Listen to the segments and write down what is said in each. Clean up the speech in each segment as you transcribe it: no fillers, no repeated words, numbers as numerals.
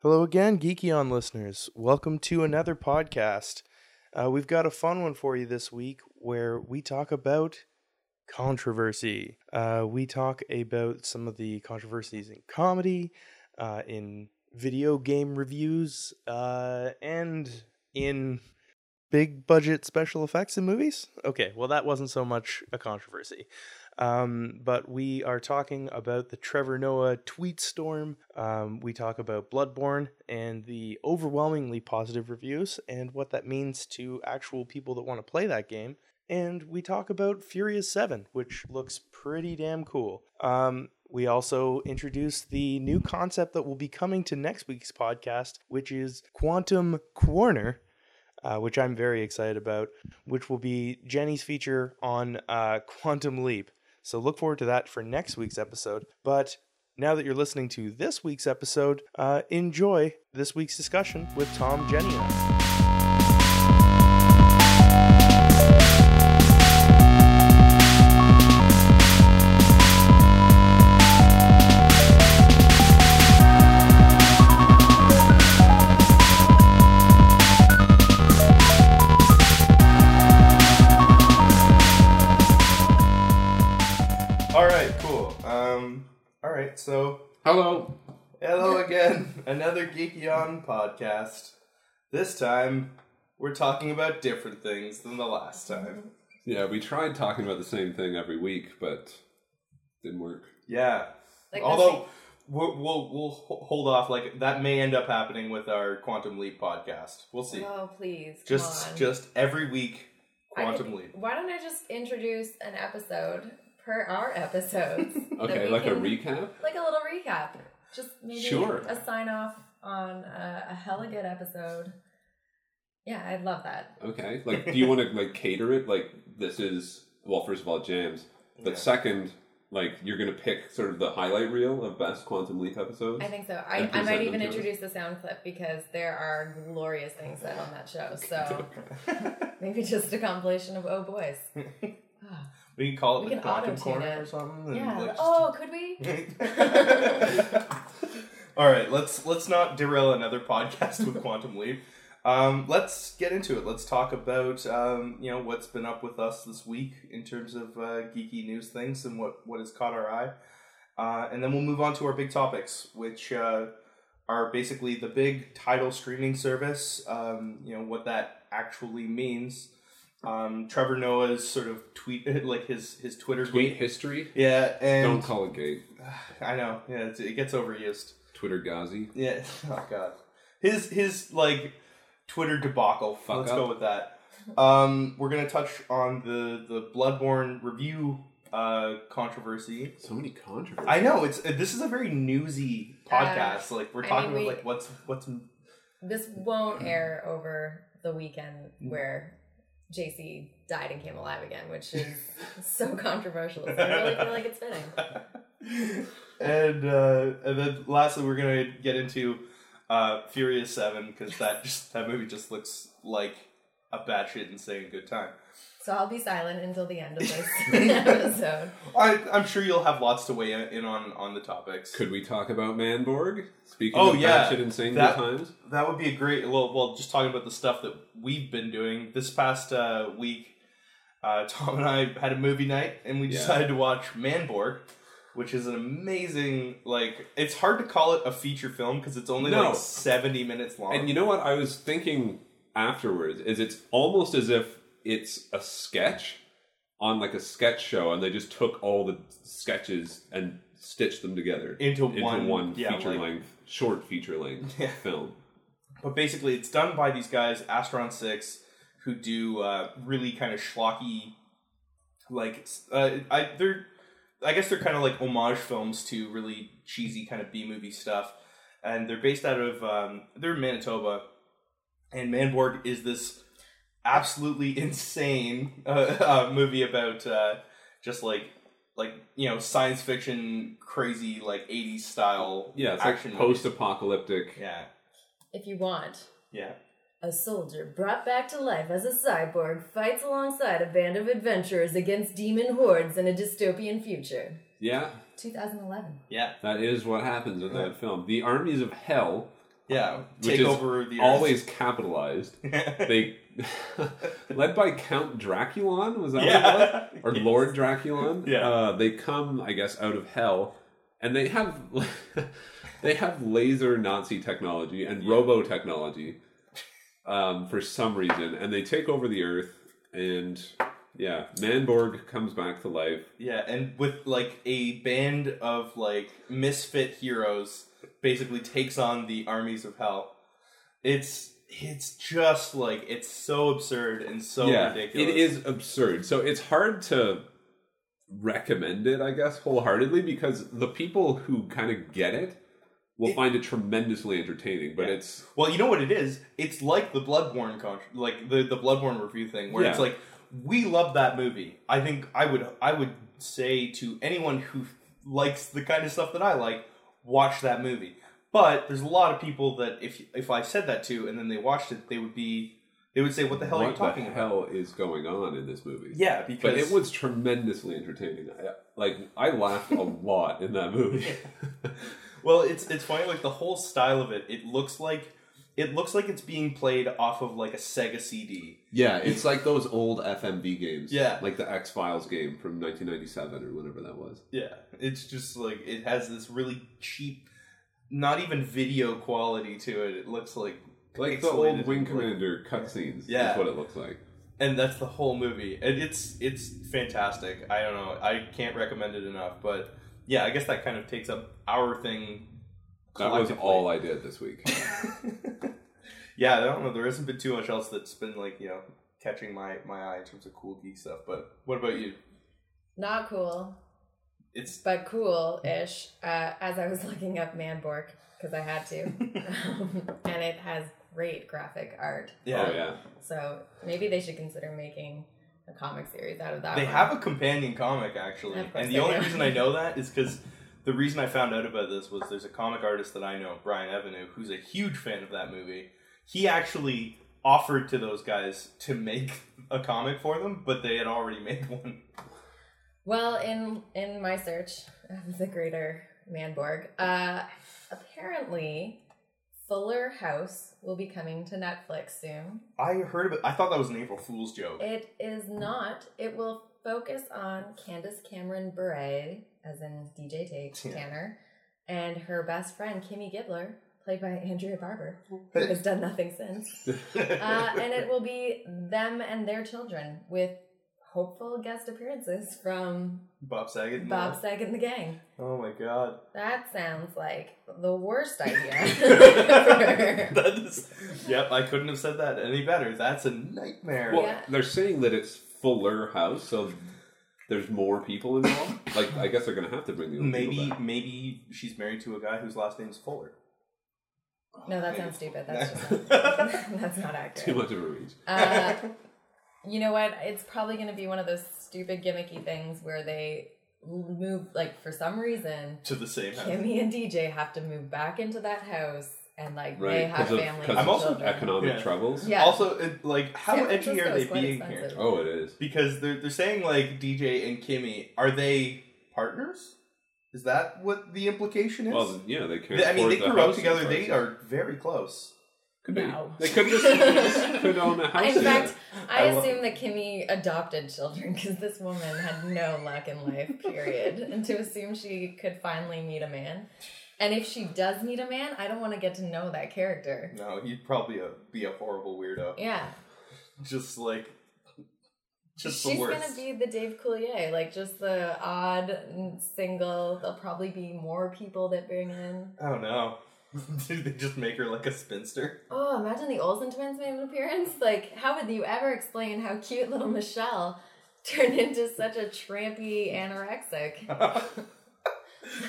Hello again, Geeky On listeners. Welcome to another podcast. We've got a fun one for you this week where we talk about controversy. We talk about some of the controversies in comedy, in video game reviews, and in big budget special effects in movies. Okay, well that wasn't so much a controversy. But we are talking about the Trevor Noah tweet storm. We talk about Bloodborne and the overwhelmingly positive reviews and what that means to actual people that want to play that game. And we talk about Furious 7, which looks pretty damn cool. We also introduce the new concept that will be coming to next week's podcast, which is Quantum Corner. Which I'm very excited about, which will be Jenny's feature on Quantum Leap. So look forward to that for next week's episode. But now that you're listening to this week's episode, enjoy this week's discussion with Tom, Jenny, and I. So, hello again, another Geeky On podcast. This time, we're talking about different things than the last time. Yeah, we tried talking about the same thing every week, but didn't work. Yeah, like although we'll hold off. Like that may end up happening with our Quantum Leap podcast. We'll see. Oh please, just every week, Quantum Leap. Why don't I just introduce an episode? Per our episodes. Okay, like a recap? Like a little recap. Just maybe a sign-off on a hella good episode. Yeah, I'd love that. Okay. Like, do you want to, like, cater it? Like, this is, well, first of all, jams. But second, like, you're going to pick sort of the highlight reel of best Quantum Leap episodes? I think so. I might even introduce the sound clip because there are glorious things said on that show. So, maybe just a compilation of Oh Boys. We can call it the Quantum Corner or something. Yeah. Like could we? All right. Let's not derail another podcast with Quantum Leap. Let's get into it. Let's talk about what's been up with us this week in terms of geeky news things and what has caught our eye, and then we'll move on to our big topics, which are basically the big Tidal streaming service. What that actually means. Trevor Noah's sort of tweet, like his tweet history. Yeah, and don't call it gate. I know. Yeah, it gets overused. Twitter Gazi. Yeah. Oh God. His like Twitter debacle. Let's go with that. We're gonna touch on the Bloodborne review controversy. So many controversies. I know. This is a very newsy podcast. We're talking about like what's. This won't air over the weekend where JC died and came alive again, which is so controversial. So I really feel like it's fitting. And then lastly, we're going to get into Furious 7, because that movie just looks like a batshit insane good time. So I'll be silent until the end of this episode. I'm sure you'll have lots to weigh in on the topics. Could we talk about Manborg? Speaking of batshit insane good times. That would be a great... Well, just talking about the stuff that we've been doing. This past week, Tom and I had a movie night, and we decided to watch Manborg, which is an amazing... Like, it's hard to call it a feature film, because it's only 70 minutes long. And you know what I was thinking afterwards, is it's almost as if it's a sketch on like a sketch show, and they just took all the sketches and stitched them together into one feature length film. But basically, it's done by these guys, Astron 6, who do really kind of schlocky, I guess they're kind of like homage films to really cheesy kind of B movie stuff, and they're based out of they're in Manitoba, and Manborg is this absolutely insane movie about just like science fiction crazy like 80s style action, like post-apocalyptic movies. If you want a soldier brought back to life as a cyborg fights alongside a band of adventurers against demon hordes in a dystopian future. 2011. That is what happens in that film. The armies of hell Yeah, take over the earth. Always capitalized. They led by Count Draculon, was that what it was? Or yes. Lord Draculon? Yeah. They come, I guess, out of hell, and they have laser Nazi technology and robo technology for some reason, and they take over the earth, and yeah, Manborg comes back to life. Yeah, and with like a band of like misfit heroes. Basically takes on the armies of hell. It's just like, it's so absurd and so ridiculous. It is absurd. So it's hard to recommend it, I guess, wholeheartedly, because the people who kind of get it will find it tremendously entertaining. But it's... Well, you know what it is? It's like the Bloodborne the Bloodborne review thing, where it's like, we love that movie. I think I would say to anyone who likes the kind of stuff that I like, watch that movie. But there's a lot of people that if I said that to and then they watched it, they would say, what the hell are you talking about? What the hell is going on in this movie? Yeah, because... But it was tremendously entertaining. I laughed a lot in that movie. Well, it's funny, like the whole style of it, it looks like it's being played off of like a Sega CD. Yeah, it's like those old FMV games. Yeah. Like the X-Files game from 1997 or whatever that was. Yeah. It's just like, it has this really cheap, not even video quality to it. It looks like... Like the old Wing Commander cutscenes is what it looks like. And that's the whole movie. And it's fantastic. I don't know. I can't recommend it enough. But yeah, I guess that kind of takes up our thing. That was all I did this week. Yeah, I don't know. There hasn't been too much else that's been like, you know, catching my eye in terms of cool geek stuff. But what about you? Not cool. But cool-ish. As I was looking up Manborg, because I had to. And it has great graphic art. Yeah. Oh, yeah. So maybe they should consider making a comic series out of that. They have a companion comic, actually. And the only reason I know that is because... The reason I found out about this was there's a comic artist that I know, Brian Evanu, who's a huge fan of that movie. He actually offered to those guys to make a comic for them, but they had already made one. Well, in my search of the greater Manborg, apparently Fuller House will be coming to Netflix soon. I heard of it. I thought that was an April Fool's joke. It is not. It will focus on Candace Cameron Bure, as in DJ Tanner, and her best friend, Kimmy Gibbler, played by Andrea Barber, who has done nothing since. And it will be them and their children, with hopeful guest appearances from... Bob Saget and the gang. Oh my god. That sounds like the worst idea. That is, yep, I couldn't have said that any better. That's a nightmare. Well, they're saying that it's Fuller House, so... There's more people involved? Like, I guess they're going to have to bring the old people back. Maybe she's married to a guy whose last name's Fuller. No, that sounds stupid. That's just not... That's not accurate. Too much of a reach. You know what? It's probably going to be one of those stupid gimmicky things where they move, like, for some reason... To the same house. Kimmy and DJ have to move back into that house, and, like, they have family. I'm also economic troubles. Yeah. Also, like, how edgy are they being here? Oh, it is. Because they're saying, like, DJ and Kimmy, are they partners? Is that what the implication is? Well, yeah, they can't. I mean, they grew up together. They are very close. Could be. No. They could just put on a house. In fact, I assume that Kimmy adopted children, because this woman had no luck in life, period. And to assume she could finally meet a man... And if she does meet a man, I don't want to get to know that character. No, he'd probably be a horrible weirdo. Yeah. Just like, she's the worst. She's going to be the Dave Coulier, like just the odd single. There'll probably be more people that bring in. Oh no. Did they just make her like a spinster? Oh, imagine the Olsen twins made an appearance. Like, how would you ever explain how cute little Michelle turned into such a trampy anorexic?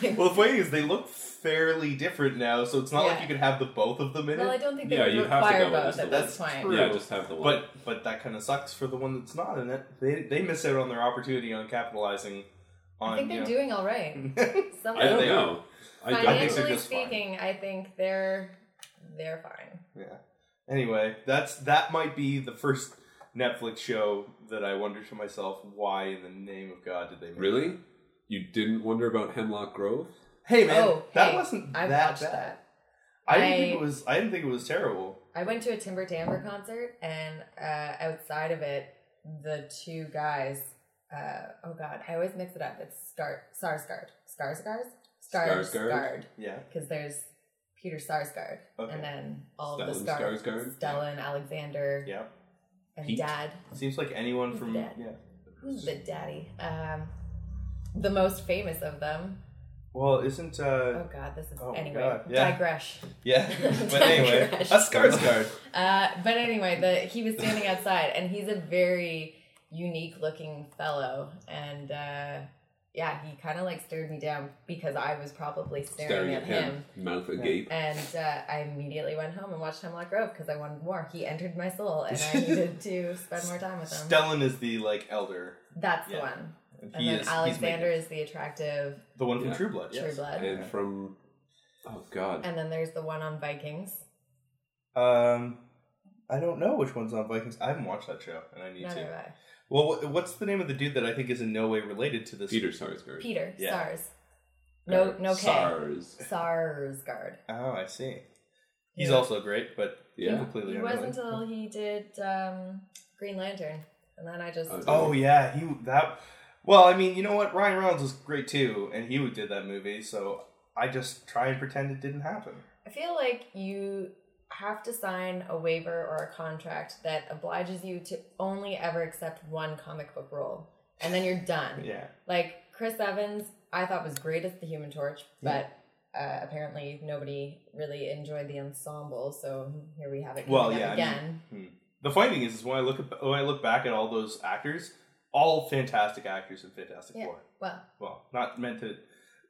Well, the funny thing is, they look fairly different now, so it's not like you could have the both of them in it. Well, I don't think they would require both at this point. True. Yeah, just have the one. But that kind of sucks for the one that's not in it. They miss out on their opportunity on capitalizing on... I think they're doing all right. I don't know. Financially speaking, I think they're fine. Yeah. Anyway, that might be the first Netflix show that I wonder to myself, why in the name of God did they make it? You didn't wonder about Hemlock Grove? Hey, man, that wasn't that bad. That. I didn't think it was terrible. I went to a Timber Tamber concert, and outside of it, the two guys. Oh God, I always mix it up. It's Skarsgård. Yeah, because there's Peter Skarsgård, okay. And then all of the stars. Stellan, yeah. Alexander, yeah, and Pete. Dad. Seems like anyone from Dad. Yeah. Who's the daddy? The most famous of them. Well, isn't oh God, this is anyway. God, yeah. Digresh. Yeah, but anyway, a Skarsgård. But anyway, he was standing outside, and he's a very unique-looking fellow, and yeah, he kind of like stared me down because I was probably staring at him, mouth agape. And I immediately went home and watched Hemlock Grove because I wanted more. He entered my soul, and I needed to spend more time with him. Stellan is the like elder. That's the one. And then Alexander is the attractive... The one from True Blood, yes. True Blood. And from... Oh, God. And then there's the one on Vikings. I don't know which one's on Vikings. I haven't watched that show, and I need to. I. Well, what's the name of the dude that I think is in no way related to this? Peter Sarsgaard. Peter, yeah. Sars. No K. Sars. Sarsgaard. Oh, I see. He's also great, but completely unrelated. It wasn't until he did Green Lantern, and then I just... Oh, yeah, Well, I mean, you know what? Ryan Reynolds was great too, and he did that movie, so I just try and pretend it didn't happen. I feel like you have to sign a waiver or a contract that obliges you to only ever accept one comic book role, and then you're done. Yeah. Like, Chris Evans, I thought was great as the Human Torch, but apparently nobody really enjoyed the ensemble, so here we have it again. I mean, the funny thing is when I look back at all those actors... All fantastic actors in Fantastic Four. Well, not meant to...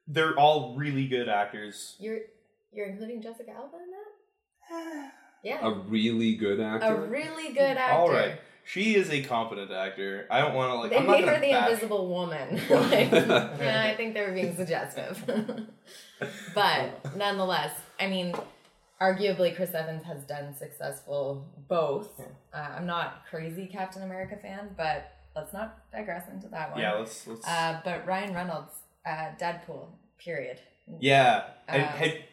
They're all really good actors. You're including Jessica Alba in that? Yeah. A really good actor. All right. She is a competent actor. I don't want to, like... They made her the Invisible Woman. Like, yeah, I think they were being suggestive. But, nonetheless, I mean... Arguably, Chris Evans has done successful both. Yeah. I'm not a crazy Captain America fan, but... Let's not digress into that one. Yeah, let's... but Ryan Reynolds, Deadpool, period. Yeah.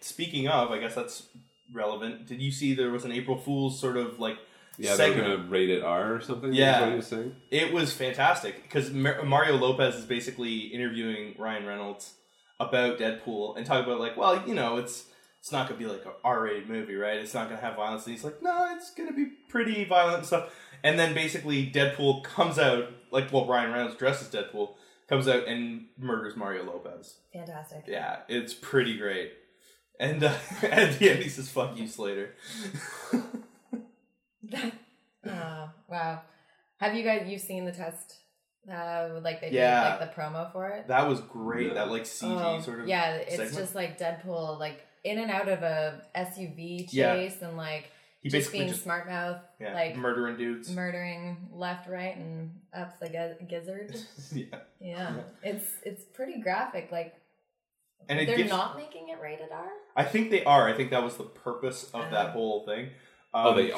Speaking of, I guess that's relevant. Did you see there was an April Fool's sort of like segment? They're going to rate it R or something? Yeah. What saying? It was fantastic because Mario Lopez is basically interviewing Ryan Reynolds about Deadpool and talking about like, well, you know, it's not going to be like an R-rated movie, right? It's not going to have violence. And he's like, no, it's going to be pretty violent and stuff. And then basically Deadpool comes out, like, well, Ryan Reynolds dresses Deadpool, comes out and murders Mario Lopez. Fantastic. Yeah, it's pretty great. And at the end, he says, fuck you, Slater. Oh, wow. Have you guys, you've seen the test, like, they did, like, the promo for it? That was great, that, like, CG sort of segment. Just, like, Deadpool, like, in and out of a SUV chase and, like... He basically just smart mouth, like murdering dudes, murdering left, right, and up the gizzard. Yeah. It's pretty graphic. Like, and they're not making it rated R. I think they are. I think that was the purpose of that whole thing. They are. They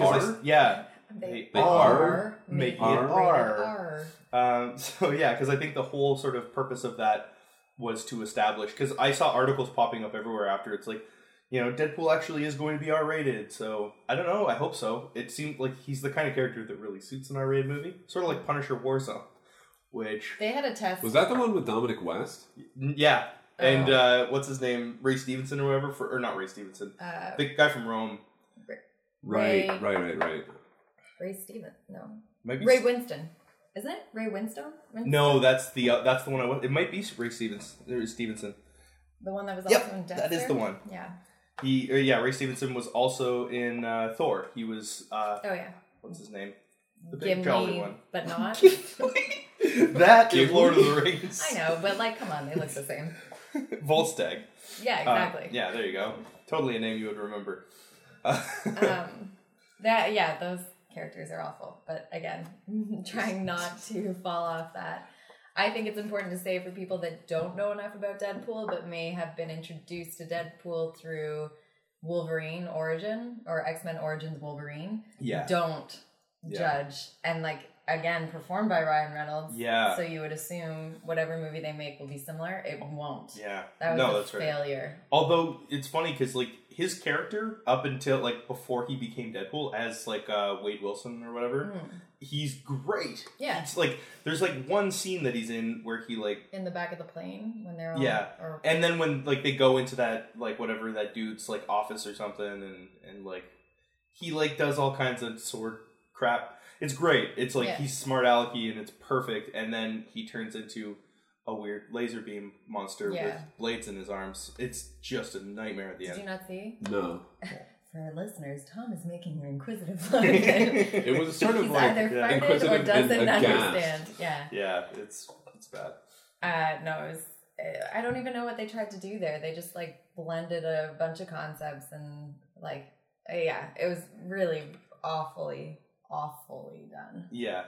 are making it R. So yeah, because I think the whole sort of purpose of that was to establish. Because I saw articles popping up everywhere after. It's like. You know, Deadpool actually is going to be R-rated, so I don't know. I hope so. It seemed like he's the kind of character that really suits an R-rated movie, sort of like Punisher Warzone, which they had a test. Was that the one with Dominic West? Yeah, and what's his name, Ray Stevenson or whatever, or not Ray Stevenson, the guy from Rome. Right. Ray Stevenson, no. Maybe Ray Winston, isn't it? Ray Winston? No, that's the one I want. It might be Ray Stevenson. The one that was also in Dexter. That is the one. Yeah. Ray Stevenson was also in Thor. He was, what's his name? The big jolly one. But not. That is Lord of the Rings. I know, but like, come on, they look the same. Volstagg. Yeah, exactly. Yeah, there you go. Totally a name you would remember. Those characters are awful. But again, trying not to fall off that. I think it's important to say for people that don't know enough about Deadpool but may have been introduced to Deadpool through Wolverine Origin or X-Men Origins Wolverine, don't judge. And like, again, performed by Ryan Reynolds, so you would assume whatever movie they make will be similar. It won't. That was a failure. Right. Although, it's funny because like his character up until like before he became Deadpool as like Wade Wilson or whatever. Mm. He's great. Yeah. It's like there's like one scene that he's in where he like in the back of the plane when they're all and then when like they go into that like whatever that dude's like office or something and like he like does all kinds of sword crap. It's great. It's like he's smart alecky and it's perfect and then he turns into a weird laser beam monster with blades in his arms. It's just a nightmare at the end. Did you not see? No. For our listeners, Tom is making an inquisitive look. It was sort of like inquisitive or doesn't and understand. Yeah. Yeah, it's bad. No, it was. I don't even know what they tried to do there. They just like blended a bunch of concepts and like it was really awfully done. Yeah.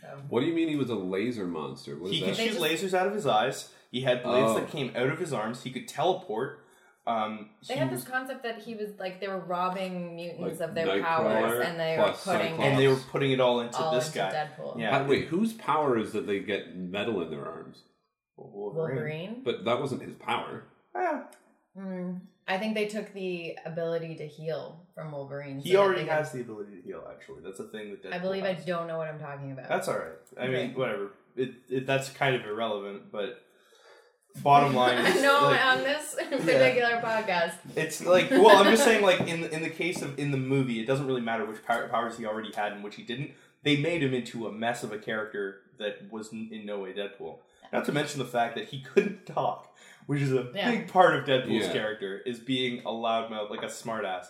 So. What do you mean he was a laser monster? What is that? He could shoot lasers out of his eyes. He had blades that came out of his arms. He could teleport. They had this concept that he was like they were robbing mutants like of their powers, and they were putting it all into this guy. Deadpool. Yeah. Wait, whose power is that they get metal in their arms? Wolverine. But that wasn't his power. Yeah. I think they took the ability to heal from Wolverine. He already has the ability to heal, actually. That's a thing that Deadpool has. I don't know what I'm talking about. That's all right. I mean, whatever. It that's kind of irrelevant, but bottom line is... No, like, on this particular podcast. It's like... Well, I'm just saying, like, in the case of in the movie, it doesn't really matter which powers he already had and which he didn't. They made him into a mess of a character that was in no way Deadpool. Not to mention the fact that he couldn't talk. Which is a big part of Deadpool's character, is being a loudmouth, like a smartass.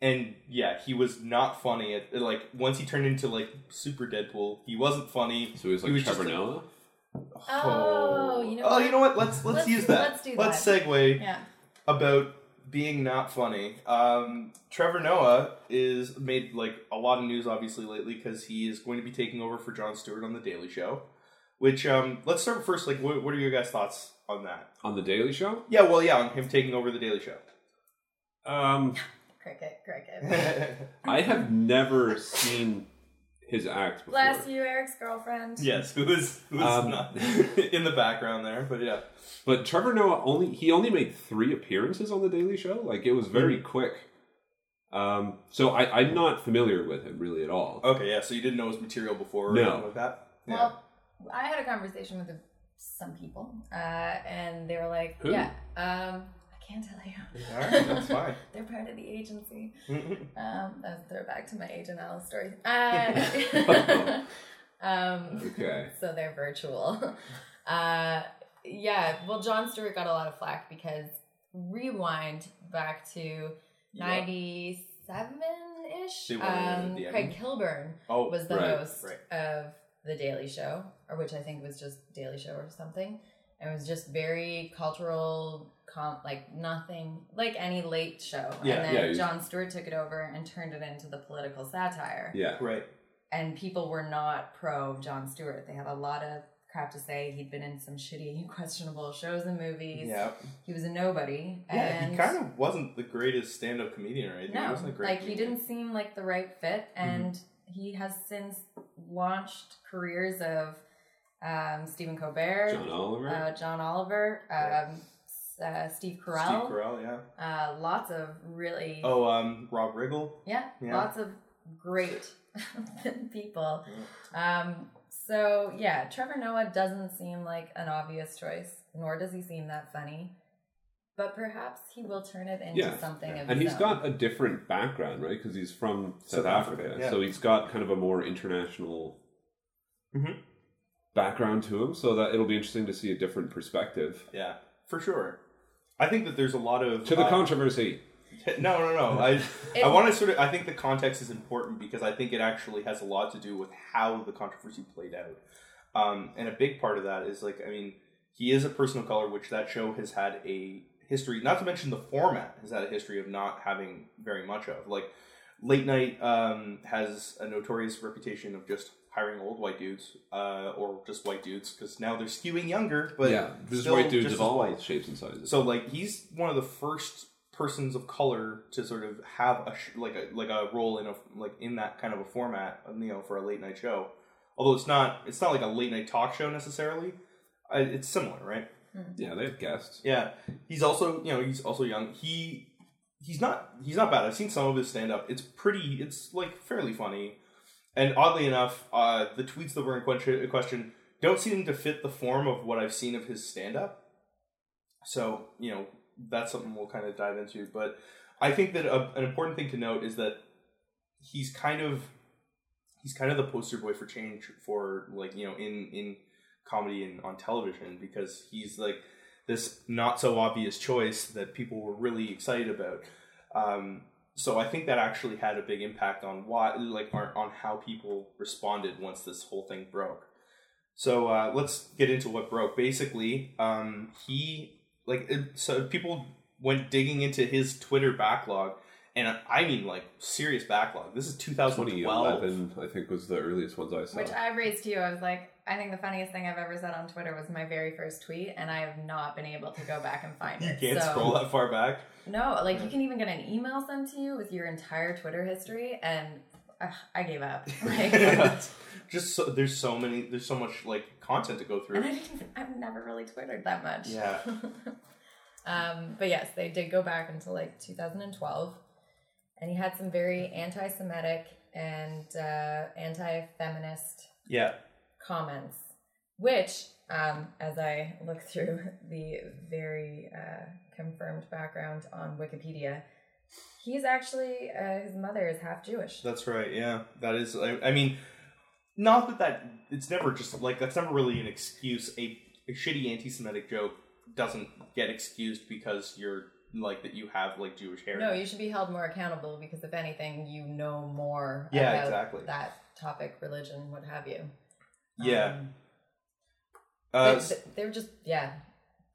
And he was not funny. Like once he turned into like Super Deadpool, he wasn't funny. So he was like Trevor Noah. You know what? Let's use that. Let's do that. Let's segue about being not funny. Trevor Noah is made like a lot of news obviously lately because he is going to be taking over for Jon Stewart on The Daily Show. Which let's start first. Like, what are your guys' thoughts on that? On The Daily Show? Yeah, well, on him taking over The Daily Show. Cricket. I have never seen his act before. Bless you, Eric's girlfriend. Yes, who is not in the background there, but yeah. But Trevor Noah, only made 3 appearances on The Daily Show. Like, it was very quick. So I'm not familiar with him, really, at all. Okay, yeah, so you didn't know his material before or anything like that? Yeah. Well, I had a conversation with some people, and they were like, who? I can't tell you. All right, that's fine. They're part of the agency. That was a throwback to my Agent Alice story. Okay. So they're virtual. Well, Jon Stewart got a lot of flack because rewind back to 97-ish, Craig Kilburn was the host of The Daily Show, or which I think was just Daily Show or something. And it was just very cultural, like nothing, like any late show. Yeah, and then Jon Stewart took it over and turned it into the political satire. Yeah, right. And people were not pro Jon Stewart. They had a lot of crap to say. He'd been in some shitty, questionable shows and movies. Yeah. He was a nobody. Yeah, he kind of wasn't the greatest stand-up comedian or anything. No, he wasn't a great comedian. He didn't seem like the right fit. And... Mm-hmm. He has since launched careers of Stephen Colbert, John Oliver, Steve Carell. Lots of really... Rob Riggle. Yeah. Lots of great people. Yeah. Trevor Noah doesn't seem like an obvious choice, nor does he seem that funny. But perhaps he will turn it into something of his own. And he's got a different background, right? Because he's from South Africa. Yeah. So he's got kind of a more international background to him. So that it'll be interesting to see a different perspective. Yeah, for sure. I think that there's a lot of... To the controversy. No. I want to sort of... I think the context is important because I think it actually has a lot to do with how the controversy played out. And a big part of that is like, I mean, he is a person of color, which that show has had a... history, not to mention the format has had a history of not having very much of. Like, late night has a notorious reputation of just hiring old white dudes, or just white dudes, because now they're skewing younger, but just white dudes just of all shapes and sizes. So, like, he's one of the first persons of color to sort of have a role in in that kind of a format, you know, for a late night show. Although it's not like a late night talk show necessarily. It's similar, right? Yeah, they have guests. Yeah. He's also young. He he's not bad. I've seen some of his stand-up. It's like fairly funny. And oddly enough, the tweets that were in question don't seem to fit the form of what I've seen of his stand-up. So, that's something we'll kind of dive into. But I think that an important thing to note is that he's kind of the poster boy for change for, like, in comedy and on television, because he's like this not so obvious choice that people were really excited about. So I think that actually had a big impact on how people responded once this whole thing broke. So let's get into what broke. Basically, so people went digging into his Twitter backlog, and I mean like serious backlog. This is 2012. 2011, I think, was the earliest ones I saw. Which I raised to you. I was like, I think the funniest thing I've ever said on Twitter was my very first tweet, and I have not been able to go back and find it. You can't scroll that far back? No, you can even get an email sent to you with your entire Twitter history, and I gave up. There's so much content to go through. And I've never really Twittered that much. Yeah. But yes, they did go back until 2012, and he had some very anti-Semitic and anti-feminist comments, which, as I look through the very confirmed background on Wikipedia, he's actually, his mother is half Jewish. That's right, yeah. That is, I mean, not that it's never just, that's never really an excuse. A shitty anti-Semitic joke doesn't get excused because you're, that you have, Jewish heritage. No, you should be held more accountable because, if anything, you know more about that topic, religion, what have you. Yeah. They're just,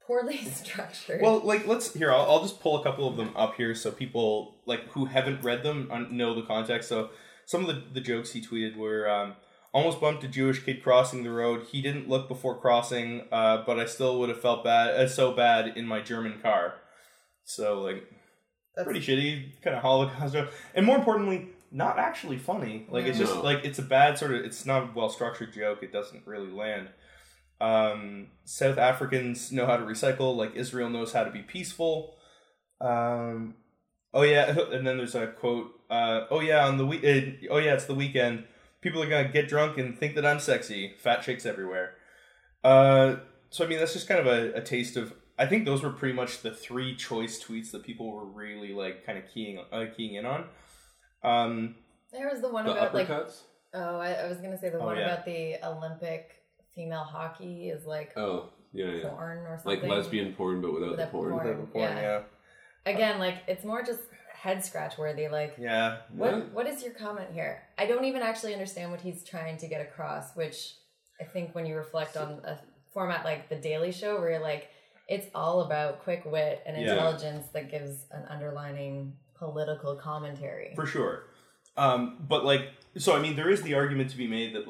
poorly structured. Well, I'll just pull a couple of them up here so people, who haven't read them know the context. So, some of the jokes he tweeted were, almost bumped a Jewish kid crossing the road. He didn't look before crossing, but I still would have felt so bad in my German car. So, that's pretty shitty, kind of Holocaust joke. And more importantly, not actually funny. It's just, it's a bad sort of, it's not a well-structured joke. It doesn't really land. South Africans know how to recycle, Israel knows how to be peaceful. And then there's a quote, it's the weekend. People are gonna get drunk and think that I'm sexy. Fat chicks everywhere. So, I mean, that's just kind of a taste of, I think those were pretty much the three choice tweets that people were really, kind of keying in on. There was the one about uppercuts? I was gonna say the one about the Olympic female hockey is porn or something, lesbian porn but without the porn. Again, it's more just head scratch worthy. What is your comment here? I don't even actually understand what he's trying to get across, which I think when you reflect on a format like The Daily Show, where you're it's all about quick wit and intelligence that gives an underlining political commentary. For sure. So, I mean, there is the argument to be made that,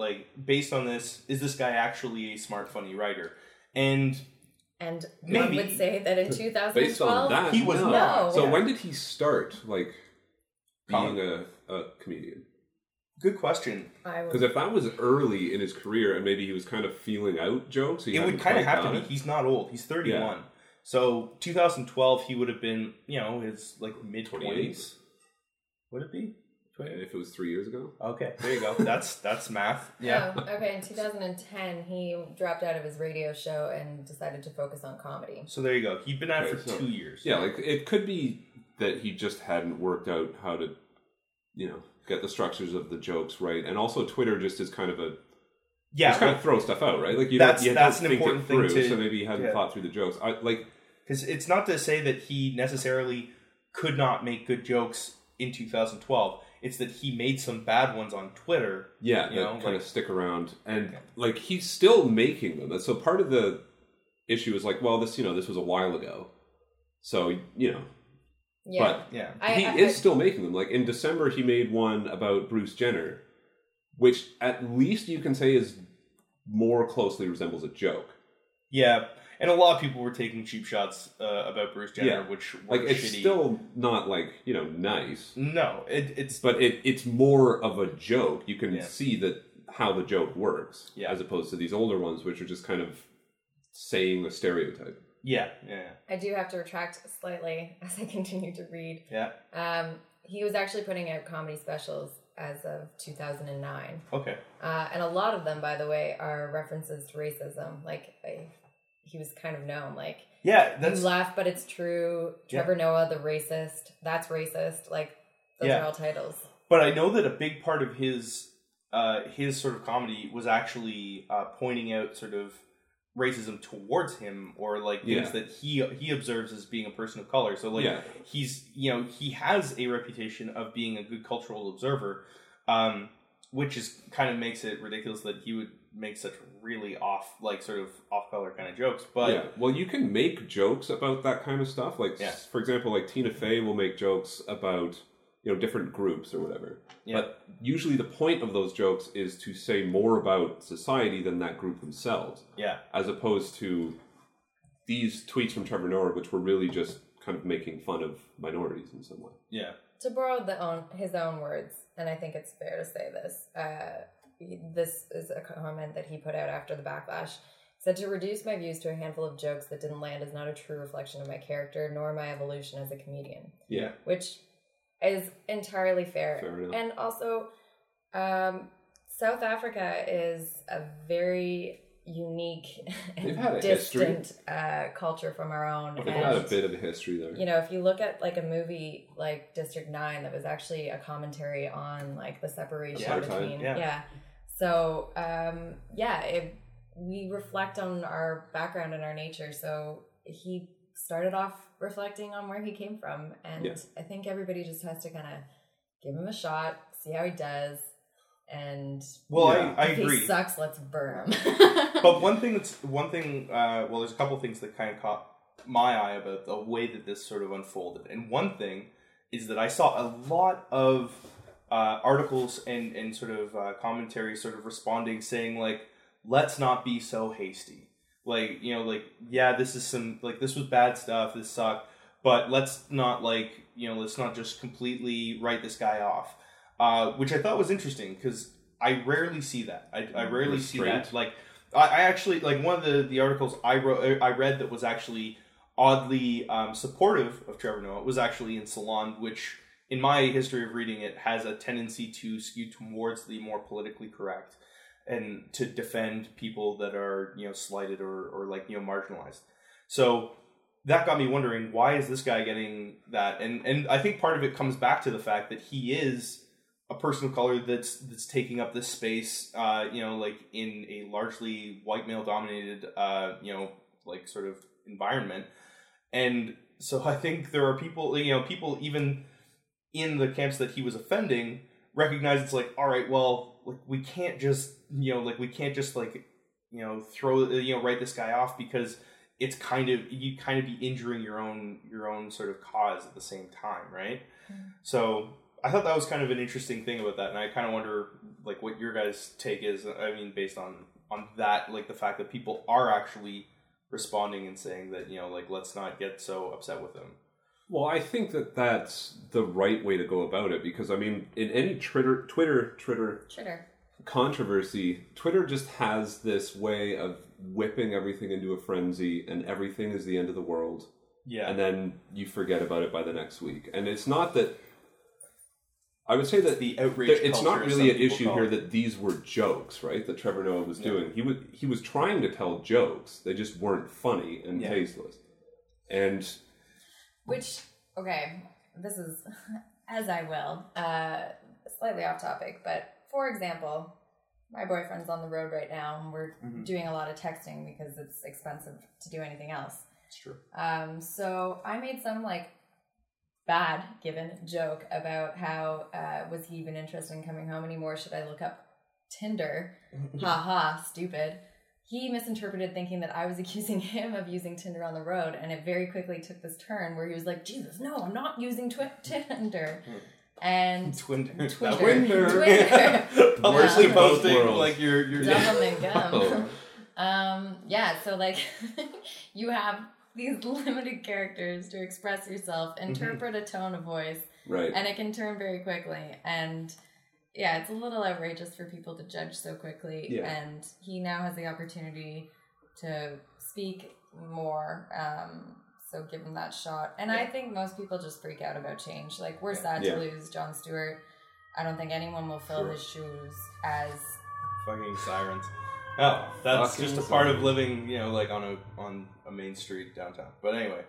based on this, is this guy actually a smart, funny writer? And maybe, one would say that in 2012, based on that, he was not. So when did he start, being a comedian? Good question. Because if that was early in his career, and maybe he was kind of feeling out jokes, it would kind of have to be. He's not old. He's 31. Yeah. So 2012, he would have been, his, mid-20s. Would it be? If it was 3 years ago. Okay, there you go. That's math. Yeah. Oh, okay, in 2010, he dropped out of his radio show and decided to focus on comedy. So there you go. He'd been at it for 2 years. Yeah, it could be that he just hadn't worked out how to, get the structures of the jokes right. And also Twitter just is kind of a... Yeah. Just kind of throw stuff out, right? That's an important thing to... So maybe he hadn't thought through the jokes. Because it's not to say that he necessarily could not make good jokes in 2012. It's that he made some bad ones on Twitter. Yeah, kind of stick around. And, he's still making them. And so part of the issue is this was a while ago. So, Yeah. But yeah. He is still making them. In December, he made one about Bruce Jenner, which at least you can say is more closely resembles a joke. Yeah. And a lot of people were taking cheap shots about Bruce Jenner, which were it's shitty. Still not nice. No, it's but it's more of a joke. You can see that how the joke works, as opposed to these older ones, which are just kind of saying a stereotype. Yeah. I do have to retract slightly as I continue to read. Yeah. He was actually putting out comedy specials as of 2009. Okay. And a lot of them, by the way, are references to racism. Like, he was kind of known, like... Yeah, that's... You laugh, but it's true. Trevor Noah, the racist. That's racist. Like, those are all titles. But I know that a big part of his sort of comedy was actually pointing out sort of racism towards him, or like things that he observes as being a person of color. So like he's, you know, he has a reputation of being a good cultural observer, which is kind of makes it ridiculous that he would make such really off color kind of jokes. But well, you can make jokes about that kind of stuff. Like for example, like Tina Fey will make jokes about, you know, different groups or whatever. Yeah. But usually the point of those jokes is to say more about society than that group themselves. Yeah. As opposed to these tweets from Trevor Noah, which were really just kind of making fun of minorities in some way. Yeah. To borrow his own words, and I think it's fair to say this, this is a comment that he put out after the backlash. He said, "To reduce my views to a handful of jokes that didn't land is not a true reflection of my character, nor my evolution as a comedian." Yeah. Which... is entirely fair. And also, South Africa is a very unique and distant culture from our own. They've had a bit of a history there. You know, if you look at like a movie like District 9, that was actually a commentary on like the separation between. Yeah. So, we reflect on our background and our nature. So he started off reflecting on where he came from, and I think everybody just has to kind of give him a shot, see how he does, and I agree. If he sucks, let's burn him. But one thing. Well, there's a couple things that kind of caught my eye about the way that this sort of unfolded, and one thing is that I saw a lot of articles and sort of commentary, sort of responding, saying like, "Let's not be so hasty." Like, you know, like, yeah, this is some, like, this was bad stuff, this sucked, but let's not, like, you know, let's not just completely write this guy off, which I thought was interesting, because I rarely see that. I rarely see that. Like, I actually, like, one of the articles I read that was actually oddly supportive of Trevor Noah was actually in Salon, which, in my history of reading it, has a tendency to skew towards the more politically correct, and to defend people that are, you know, slighted or like, you know, marginalized. So that got me wondering, why is this guy getting that? And I think part of it comes back to the fact that he is a person of color that's taking up this space, you know, like in a largely white male dominated, you know, like sort of environment. And so I think there are people, you know, people even in the camps that he was offending recognize it's like, all right, well, like, we can't just throw, you know, write this guy off, because it's kind of, you kind of be injuring your own sort of cause at the same time, right? Mm-hmm. So I thought that was kind of an interesting thing about that, and I kind of wonder like what your guys' take is. I mean, based on that, like the fact that people are actually responding and saying that, you know, like, let's not get so upset with them. Well, I think that that's the right way to go about it, because, I mean, in any Twitter controversy, Twitter just has this way of whipping everything into a frenzy, and everything is the end of the world. Yeah. And then you forget about it by the next week. And it's not that... I would say that the outrage it's not really an issue here that these were jokes, right, that Trevor Noah was doing. He was trying to tell jokes. They just weren't funny and tasteless. And... which, okay, this is, as I will, slightly off topic, but for example, my boyfriend's on the road right now, and we're doing a lot of texting because it's expensive to do anything else. It's true. So I made some, like, bad given joke about how, was he even interested in coming home anymore? Should I look up Tinder? Ha ha, stupid. He misinterpreted, thinking that I was accusing him of using Tinder on the road, and it very quickly took this turn where he was like, "Jesus, no, I'm not using Tinder." And Twinder. Publicly posting like your dumb and gum. So like you have these limited characters to express yourself, interpret a tone of voice, right? And it can turn very quickly, and. Yeah, it's a little outrageous for people to judge so quickly, and he now has the opportunity to speak more. So give him that shot. And I think most people just freak out about change. Like, we're sad to lose Jon Stewart. I don't think anyone will fill his shoes as... Fucking sirens. Oh, that's just a part of living, you know, like on a main street downtown. But anyway.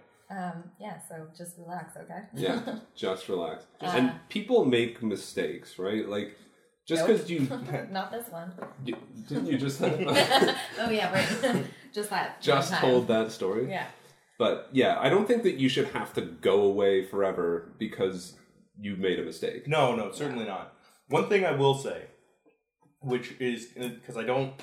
So just relax, okay? Yeah, just relax. And people make mistakes, right? Like, just because you... Not this one. Didn't you just... Oh, yeah, right. Just that. Just told that story? Yeah. But, yeah, I don't think that you should have to go away forever because you made a mistake. No, certainly not. One thing I will say, which is, because I don't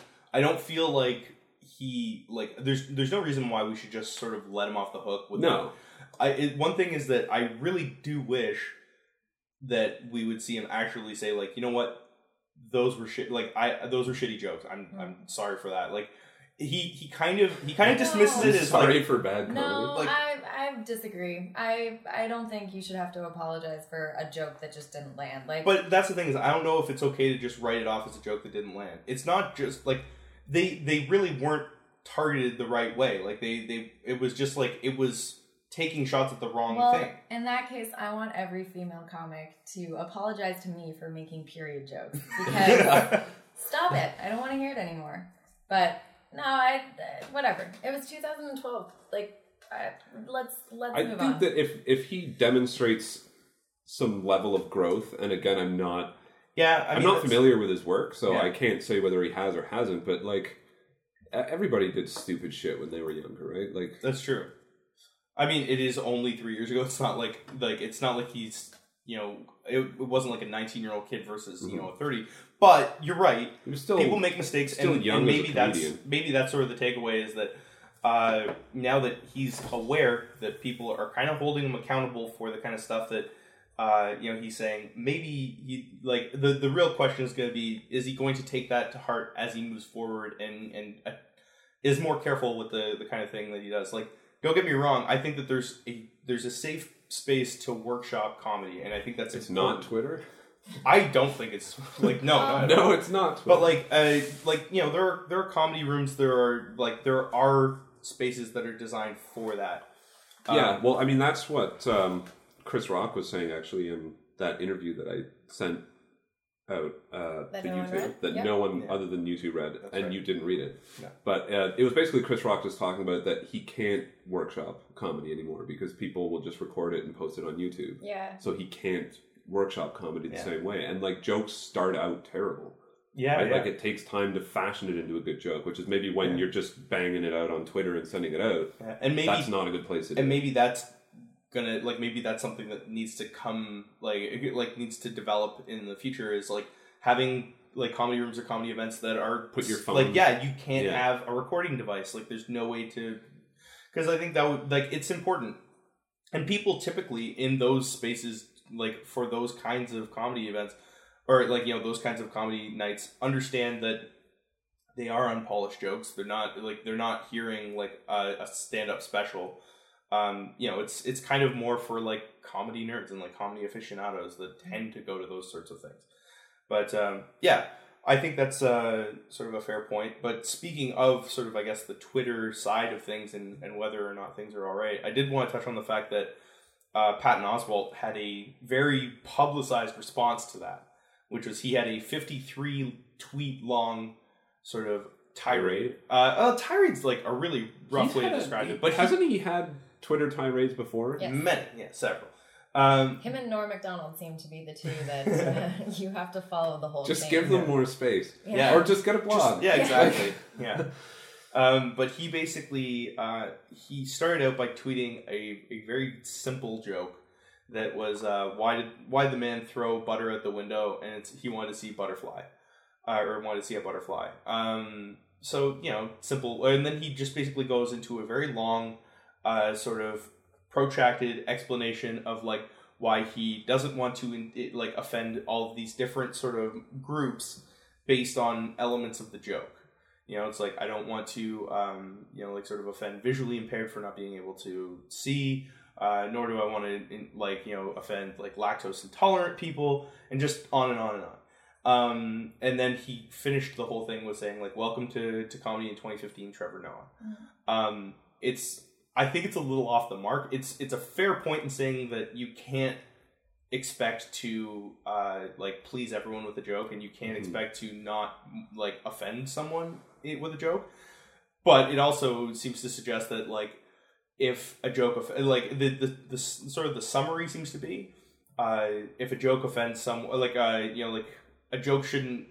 feel like he, like, there's no reason why we should just sort of let him off the hook. One thing is that I really do wish that we would see him actually say, like, you know what, those were shitty jokes. I'm sorry for that. Like, he kind of dismisses it as sorry for bad. No, like, I disagree. I don't think you should have to apologize for a joke that just didn't land. Like, but that's the thing is, I don't know if it's okay to just write it off as a joke that didn't land. It's not just like they really weren't targeted the right way. Like they it was just like it was taking shots at the wrong thing. In that case, I want every female comic to apologize to me for making period jokes because stop it. I don't want to hear it anymore. But no, whatever. It was 2012. Like, let's move on. I think that if he demonstrates some level of growth, and again, I'm not familiar with his work, so I can't say whether he has or hasn't. But like, everybody did stupid shit when they were younger, right? Like, that's true. I mean, it is only 3 years ago. It's not like it's not like he's, you know, it wasn't like a 19-year-old kid versus you know a 30. But you're right. Still, people make mistakes, still young and maybe that's sort of the takeaway is that now that he's aware that people are kind of holding him accountable for the kind of stuff that you know he's saying, maybe the real question is going to be: is he going to take that to heart as he moves forward and is more careful with the kind of thing that he does? Like, don't get me wrong, I think that there's a safe space to workshop comedy, and I think that's important. Not Twitter. I don't think it's like no, it's not. But like you know, there are comedy rooms. There are spaces that are designed for that. Yeah, well, I mean, that's what Chris Rock was saying actually in that interview that I sent out to YouTube that no one other than you two read, you didn't read it. Yeah. But it was basically Chris Rock just talking about that he can't workshop comedy anymore because people will just record it and post it on YouTube. Yeah, so he can't workshop comedy the same way, and like jokes start out terrible. Yeah, right? Yeah, like it takes time to fashion it into a good joke, which is maybe when you're just banging it out on Twitter and sending it out. Yeah. And maybe that's not a good place to do. And maybe that's gonna maybe that's something that needs to come needs to develop in the future is like having like comedy rooms or comedy events that are put your phone you can't have a recording device. Like there's no way to, because I think that would it's important, and people typically in those spaces. Like for those kinds of comedy events or like, you know, those kinds of comedy nights understand that they are unpolished jokes. They're not hearing like a stand-up special. You know, it's kind of more for like comedy nerds and like comedy aficionados that tend to go to those sorts of things. But I think that's sort of a fair point. But speaking of sort of, I guess, the Twitter side of things and whether or not things are all right, I did want to touch on the fact that Patton Oswalt had a very publicized response to that, which was he had a 53-tweet-long sort of tirade. Tirade's like a really rough way to describe it. But hasn't he had Twitter tirades before? Yes. Many, several. Him and Norm Macdonald seem to be the two that you have to follow the whole thing. Just give them more space. Yeah. Or just get a blog. Exactly. Yeah. But he basically, he started out by tweeting a very simple joke that was, why did the man throw butter at the window? And he wanted to see butterfly, or wanted to see a butterfly. So, you know, simple. And then he just basically goes into a very long, sort of protracted explanation of like why he doesn't want to like offend all of these different sort of groups based on elements of the joke. You know, it's like, I don't want to, you know, like sort of offend visually impaired for not being able to see, nor do I want to, like, you know, offend like lactose intolerant people, and just on and on and on. And then he finished the whole thing with saying like, welcome to comedy in 2015, Trevor Noah. Mm-hmm. I think it's a little off the mark. It's a fair point in saying that you can't expect to please everyone with a joke, and you can't expect to not offend someone with a joke. But it also seems to suggest that if a joke the sort of the summary seems to be if a joke offends someone, a joke shouldn't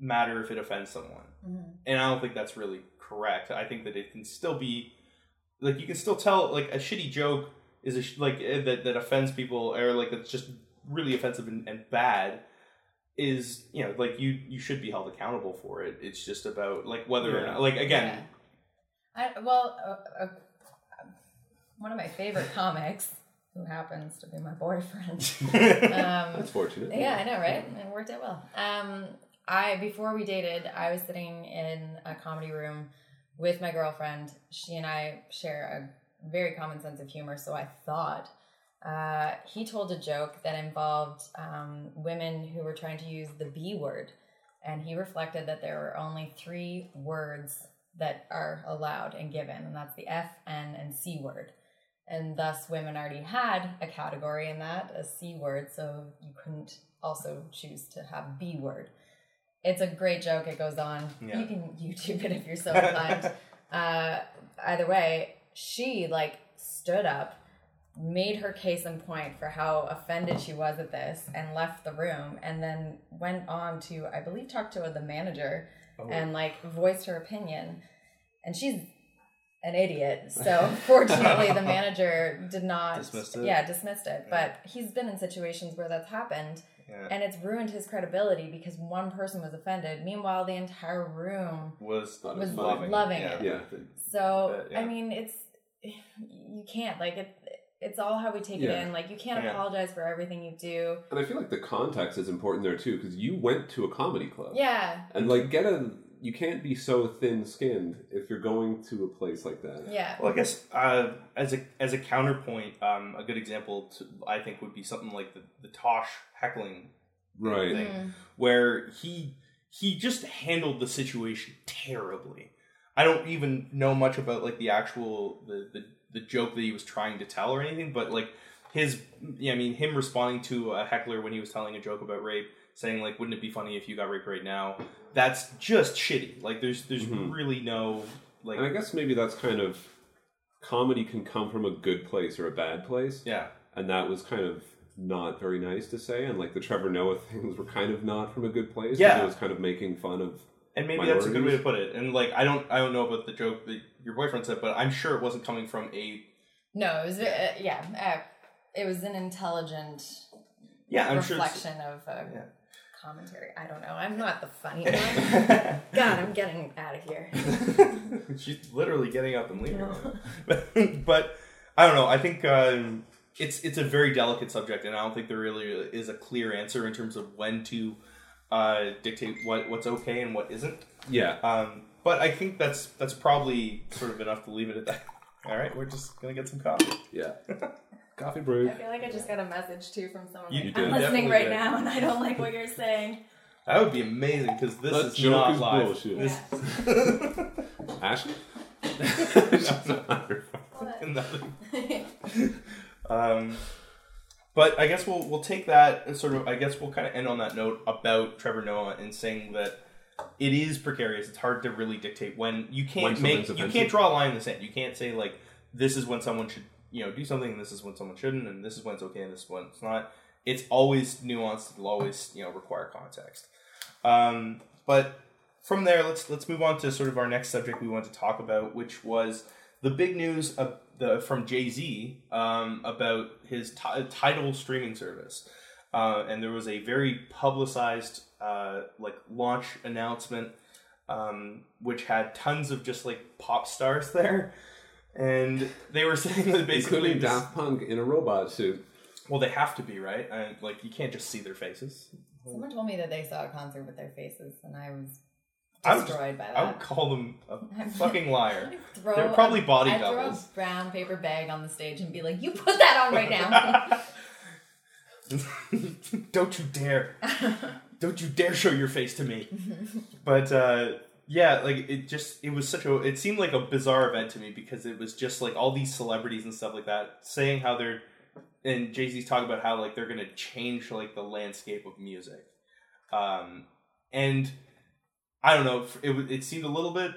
matter if it offends someone. Mm-hmm. And I don't think that's really correct. I think that it can still be you can still tell a shitty joke is that offends people, or that's just really offensive and bad, is you should be held accountable for it. It's just about whether or not again. Yeah. One of my favorite comics, who happens to be my boyfriend. That's fortunate. Yeah, I know, right? It worked out well. Before we dated, I was sitting in a comedy room with my girlfriend. She and I share a very common sense of humor, so I thought he told a joke that involved women who were trying to use the B word, and he reflected that there were only 3 words that are allowed and given, and that's the F, N, and C word. And thus women already had a category in that, a C word, so you couldn't also choose to have B word. It's a great joke. It goes on. Yeah. You can YouTube it if you're so inclined. Either way, she stood up, made her case in point for how offended she was at this, and left the room, and then went on to, I believe, talk to the manager and voiced her opinion. And she's an idiot, so fortunately the manager did not dismissed it. Yeah. But he's been in situations where that's happened, and it's ruined his credibility because one person was offended. Meanwhile, the entire room was loving it. Yeah. So I mean, it's you can't it's all how we take it in. You can't apologize for everything you do. And I feel the context is important there too, because you went to a comedy club. Yeah. And you can't be so thin-skinned if you're going to a place like that. Yeah. Well, I guess as a counterpoint, a good example I think would be something like the Tosh heckling thing, where he just handled the situation terribly. I don't even know much about the actual the joke that he was trying to tell or anything, but him responding to a heckler when he was telling a joke about rape, saying wouldn't it be funny if you got raped right now? That's just shitty. There's really no And I guess maybe that's kind of comedy can come from a good place or a bad place. Yeah. And that was kind of not very nice to say. And the Trevor Noah things were kind of not from a good place. Yeah. It was kind of making fun of. And maybe minorities. That's a good way to put it. And I don't know about the joke that your boyfriend said, but I'm sure it wasn't coming from a. No, it was it was an intelligent. Yeah, I'm reflection sure of. Commentary. I don't know. I'm not the funny one. God, I'm getting out of here. She's literally getting up and leaving. But I don't know. I think it's a very delicate subject, and I don't think there really is a clear answer in terms of when to dictate what's okay and what isn't. Yeah. But I think that's probably sort of enough to leave it at that. All right, we're just gonna get some coffee. Yeah. Coffee brew. I feel I just got a message, too, from someone. I'm listening right now, and I don't like what you're saying. That would be amazing, because this is not live. Yeah. Ashley? That's not your fucking but I guess we'll take that, sort of, I guess we'll kind of end on that note about Trevor Noah and saying that it is precarious. It's hard to really dictate when. You can't draw a line in the sand. You can't say, this is when someone should do something, and this is when someone shouldn't, and this is when it's okay, and this is when it's not. It's always nuanced. It'll always, require context. But from there, let's move on to sort of our next subject we wanted to talk about, which was the big news from Jay-Z about his Tidal streaming service. And there was a very publicized launch announcement, which had tons of just pop stars there. And they were saying that basically... Including Daft Punk in a robot suit. Well, they have to be, right? And, you can't just see their faces. Someone told me that they saw a concert with their faces, and I was destroyed by that. I would call them a fucking liar. They're probably body doubles. I'd throw a brown paper bag on the stage and be like, you put that on right now. Don't you dare. Don't you dare show your face to me. But Yeah, like, it seemed like a bizarre event to me because it was just, like, all these celebrities and stuff like that saying how they're, and Jay-Z's talking about how, like, they're going to change, like, the landscape of music. And I don't know, it seemed a little bit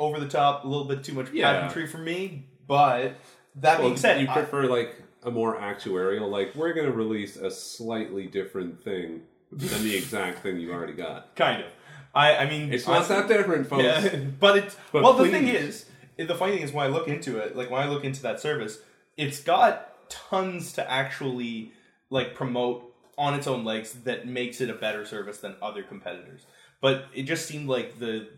over the top, a little bit too much pageantry for me, but that being said... You prefer, like, a more actuarial, like, we're going to release a slightly different thing than the exact thing you already got. Kind of. I mean... It's not that different, folks. Yeah, but it's... But well, the funny thing is when I look into it, like, when I look into that service, it's got tons to actually, like, promote on its own legs that makes it a better service than other competitors. But it just seemed like the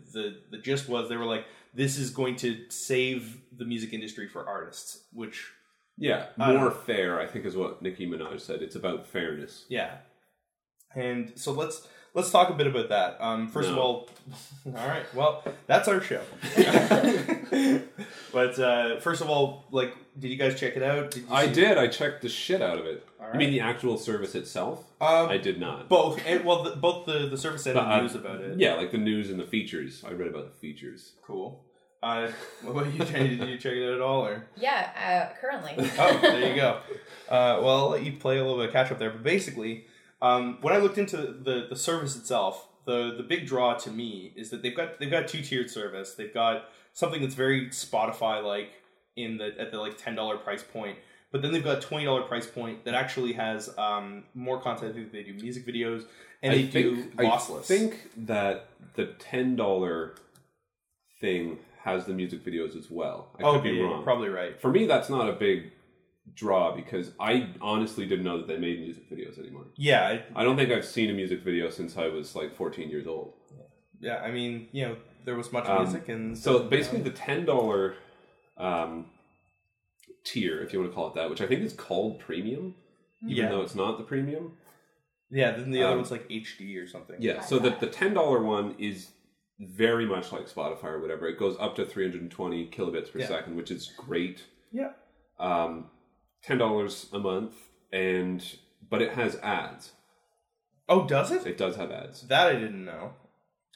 gist was they were like, this is going to save the music industry for artists, which... Yeah, more fair, I think is what Nicki Minaj said. It's about fairness. Yeah. And so let's talk a bit about that. First of all, all right, well, that's our show. But first of all, like, did you guys check it out? I did. I checked the shit out of it. All right. You mean the actual service itself? I did not. Both. And, well, both the service and the news about it. Yeah, like the news and the features. I read about the features. Cool. What about you, Jenny? Did you check it out at all? Or? Yeah, currently. Oh, there you go. Well, I'll let you play a little bit of catch up there. But basically... when I looked into the service itself, the big draw to me is that they've got two-tiered service. They've got something that's very Spotify-like at the like $10 price point, but then they've got $20 price point that actually has more content. They do music videos and they do lossless. I think that the $10 thing has the music videos as well. I could be wrong. You're probably right. For me, that's not a big draw because I honestly didn't know that they made music videos anymore. Yeah. I don't think I've seen a music video since I was like 14 years old. Yeah, I mean, you know, there was much music and... So basically the $10 tier, if you want to call it that, which I think is called premium, even though it's not the premium. Yeah, then the other one's like HD or something. Yeah, so the $10 one is very much like Spotify or whatever. It goes up to 320 kilobits per second, which is great. Yeah. $10 a month, but it has ads. Oh, does it? It does have ads. That I didn't know.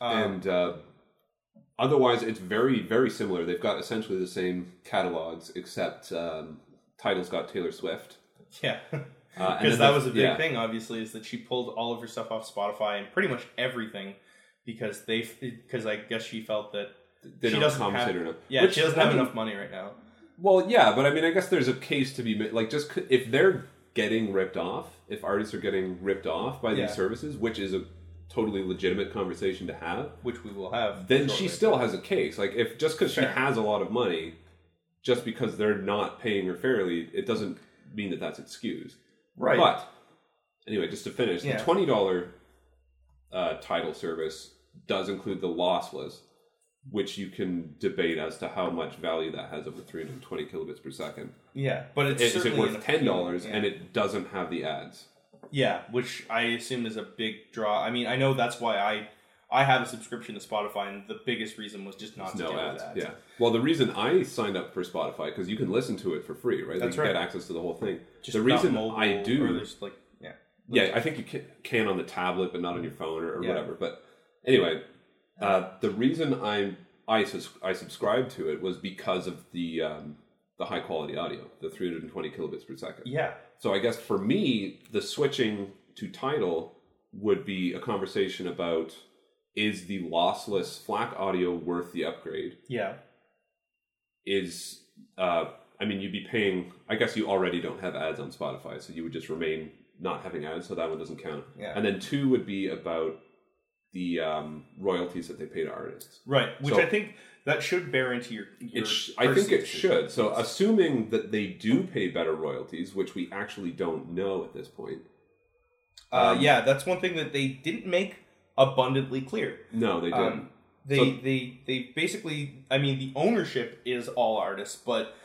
And otherwise, it's very, very similar. They've got essentially the same catalogs, except Tidal's got Taylor Swift. Yeah, because that was a big thing, obviously, is that she pulled all of her stuff off Spotify and pretty much everything because I guess she felt that she doesn't have enough money right now. Well, yeah, but I mean, I guess there's a case to be made. Like, just if they're getting ripped off, if artists are getting ripped off by these services, which is a totally legitimate conversation to have, which we will have, then shortly. She still has a case. Like, if just because she has a lot of money, just because they're not paying her fairly, it doesn't mean that that's excused. Right. But anyway, just to finish, the $20 Tidal service does include the lossless, which you can debate as to how much value that has over 320 kilobits per second. Yeah, but it's worth $10, and it doesn't have the ads. Yeah, which I assume is a big draw. I mean, I know that's why I have a subscription to Spotify, and the biggest reason was just not to get ads. Yeah. Well, the reason I signed up for Spotify, because you can listen to it for free, right? That's right. You get access to the whole thing. Just the reason I do... Like, yeah, I think you can on the tablet, but not on your phone or whatever. But anyway... the reason I subscribed to it was because of the high quality audio, the 320 kilobits per second. Yeah. So I guess for me, the switching to Tidal would be a conversation about, is the lossless FLAC audio worth the upgrade? Yeah. Is you'd be paying. I guess you already don't have ads on Spotify, so you would just remain not having ads. So that one doesn't count. Yeah. And then 2 would be about the royalties that they pay to artists. Right, which I think that should bear into your I think it should. So assuming that they do pay better royalties, which we actually don't know at this point. That's one thing that they didn't make abundantly clear. No, they didn't. They basically, I mean, the ownership is all artists, but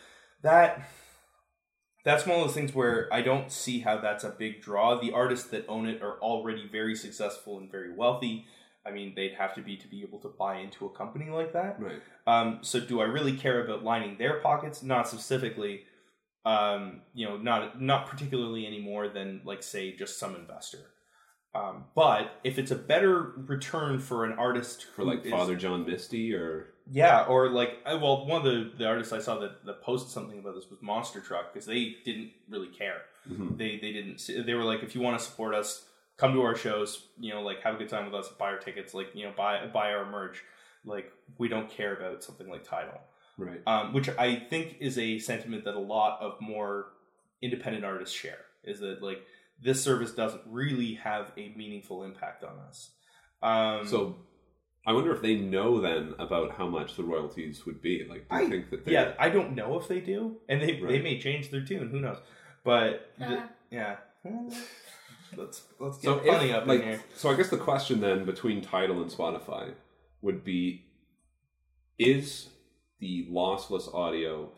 that's one of those things where I don't see how that's a big draw. The artists that own it are already very successful and very wealthy. I mean, they'd have to be able to buy into a company like that. Right. So do I really care about lining their pockets? Not specifically, not particularly any more than, like, say, just some investor. But if it's a better return for an artist, for like Father John Misty, or well, one of the artists I saw that posted something about this was Monster Truck, because they didn't really care. Mm-hmm. They were like, if you want to support us, come to our shows, you know, like have a good time with us, buy our tickets, like, you know, buy our merch. Like, we don't care about something like Tidal. Right. Which I think is a sentiment that a lot of more independent artists share, is that like this service doesn't really have a meaningful impact on us. So I wonder if they know then about how much the royalties would be. Like, do you think that they... Yeah, I don't know if they do. And they may change their tune. Who knows? But yeah. Let's get funny up in here. So I guess the question then between Tidal and Spotify would be, is the lossless audio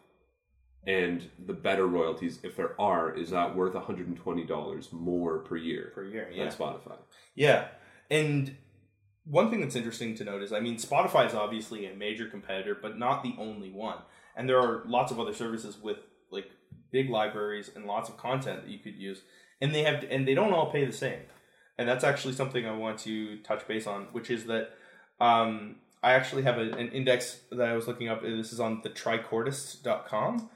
and the better royalties, if there are, is that worth $120 more per year? Per year, yeah. Than Spotify. Yeah. And one thing that's interesting to note is, I mean, Spotify is obviously a major competitor, but not the only one. And there are lots of other services with like big libraries and lots of content that you could use. And they don't all pay the same. And that's actually something I want to touch base on, which is that I actually have an index that I was looking up. This is on thetrichordist.com.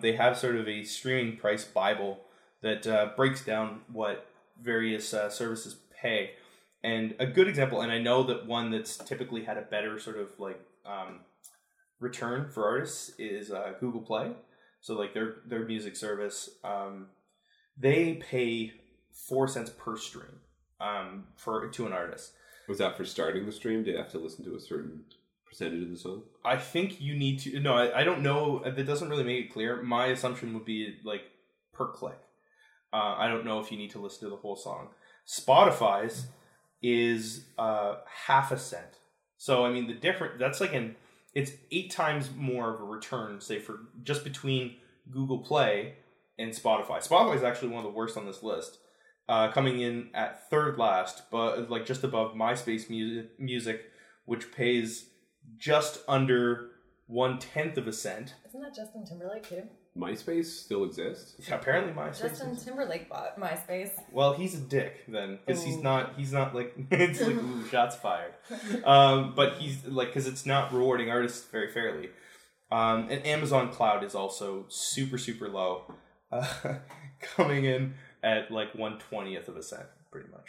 They have sort of a streaming price Bible that breaks down what various services pay. And a good example, and I know that one that's typically had a better sort of like return for artists is Google Play. So like their music service, they pay 4 cents per stream to an artist. Was that for starting the stream? Do you have to listen to a certain percentage of the song? I think you need to... No, I don't know. That doesn't really make it clear. My assumption would be, like, per click. I don't know if you need to listen to the whole song. Spotify's is 0.5 cents. So, I mean, the difference... That's like an... It's 8 times more of a return, say, for just between Google Play and Spotify. Spotify is actually one of the worst on this list. Coming in at third last, but like just above MySpace music, which pays just under 1/10 of a cent. Isn't that Justin Timberlake too? MySpace still exists? Yeah, apparently MySpace. Justin Timberlake bought MySpace. Well, he's a dick then, because he's not like it's like ooh, shots fired. But he's like, because it's not rewarding artists very fairly. And Amazon Cloud is also super super low, coming in at like 1/20 of a cent, pretty much.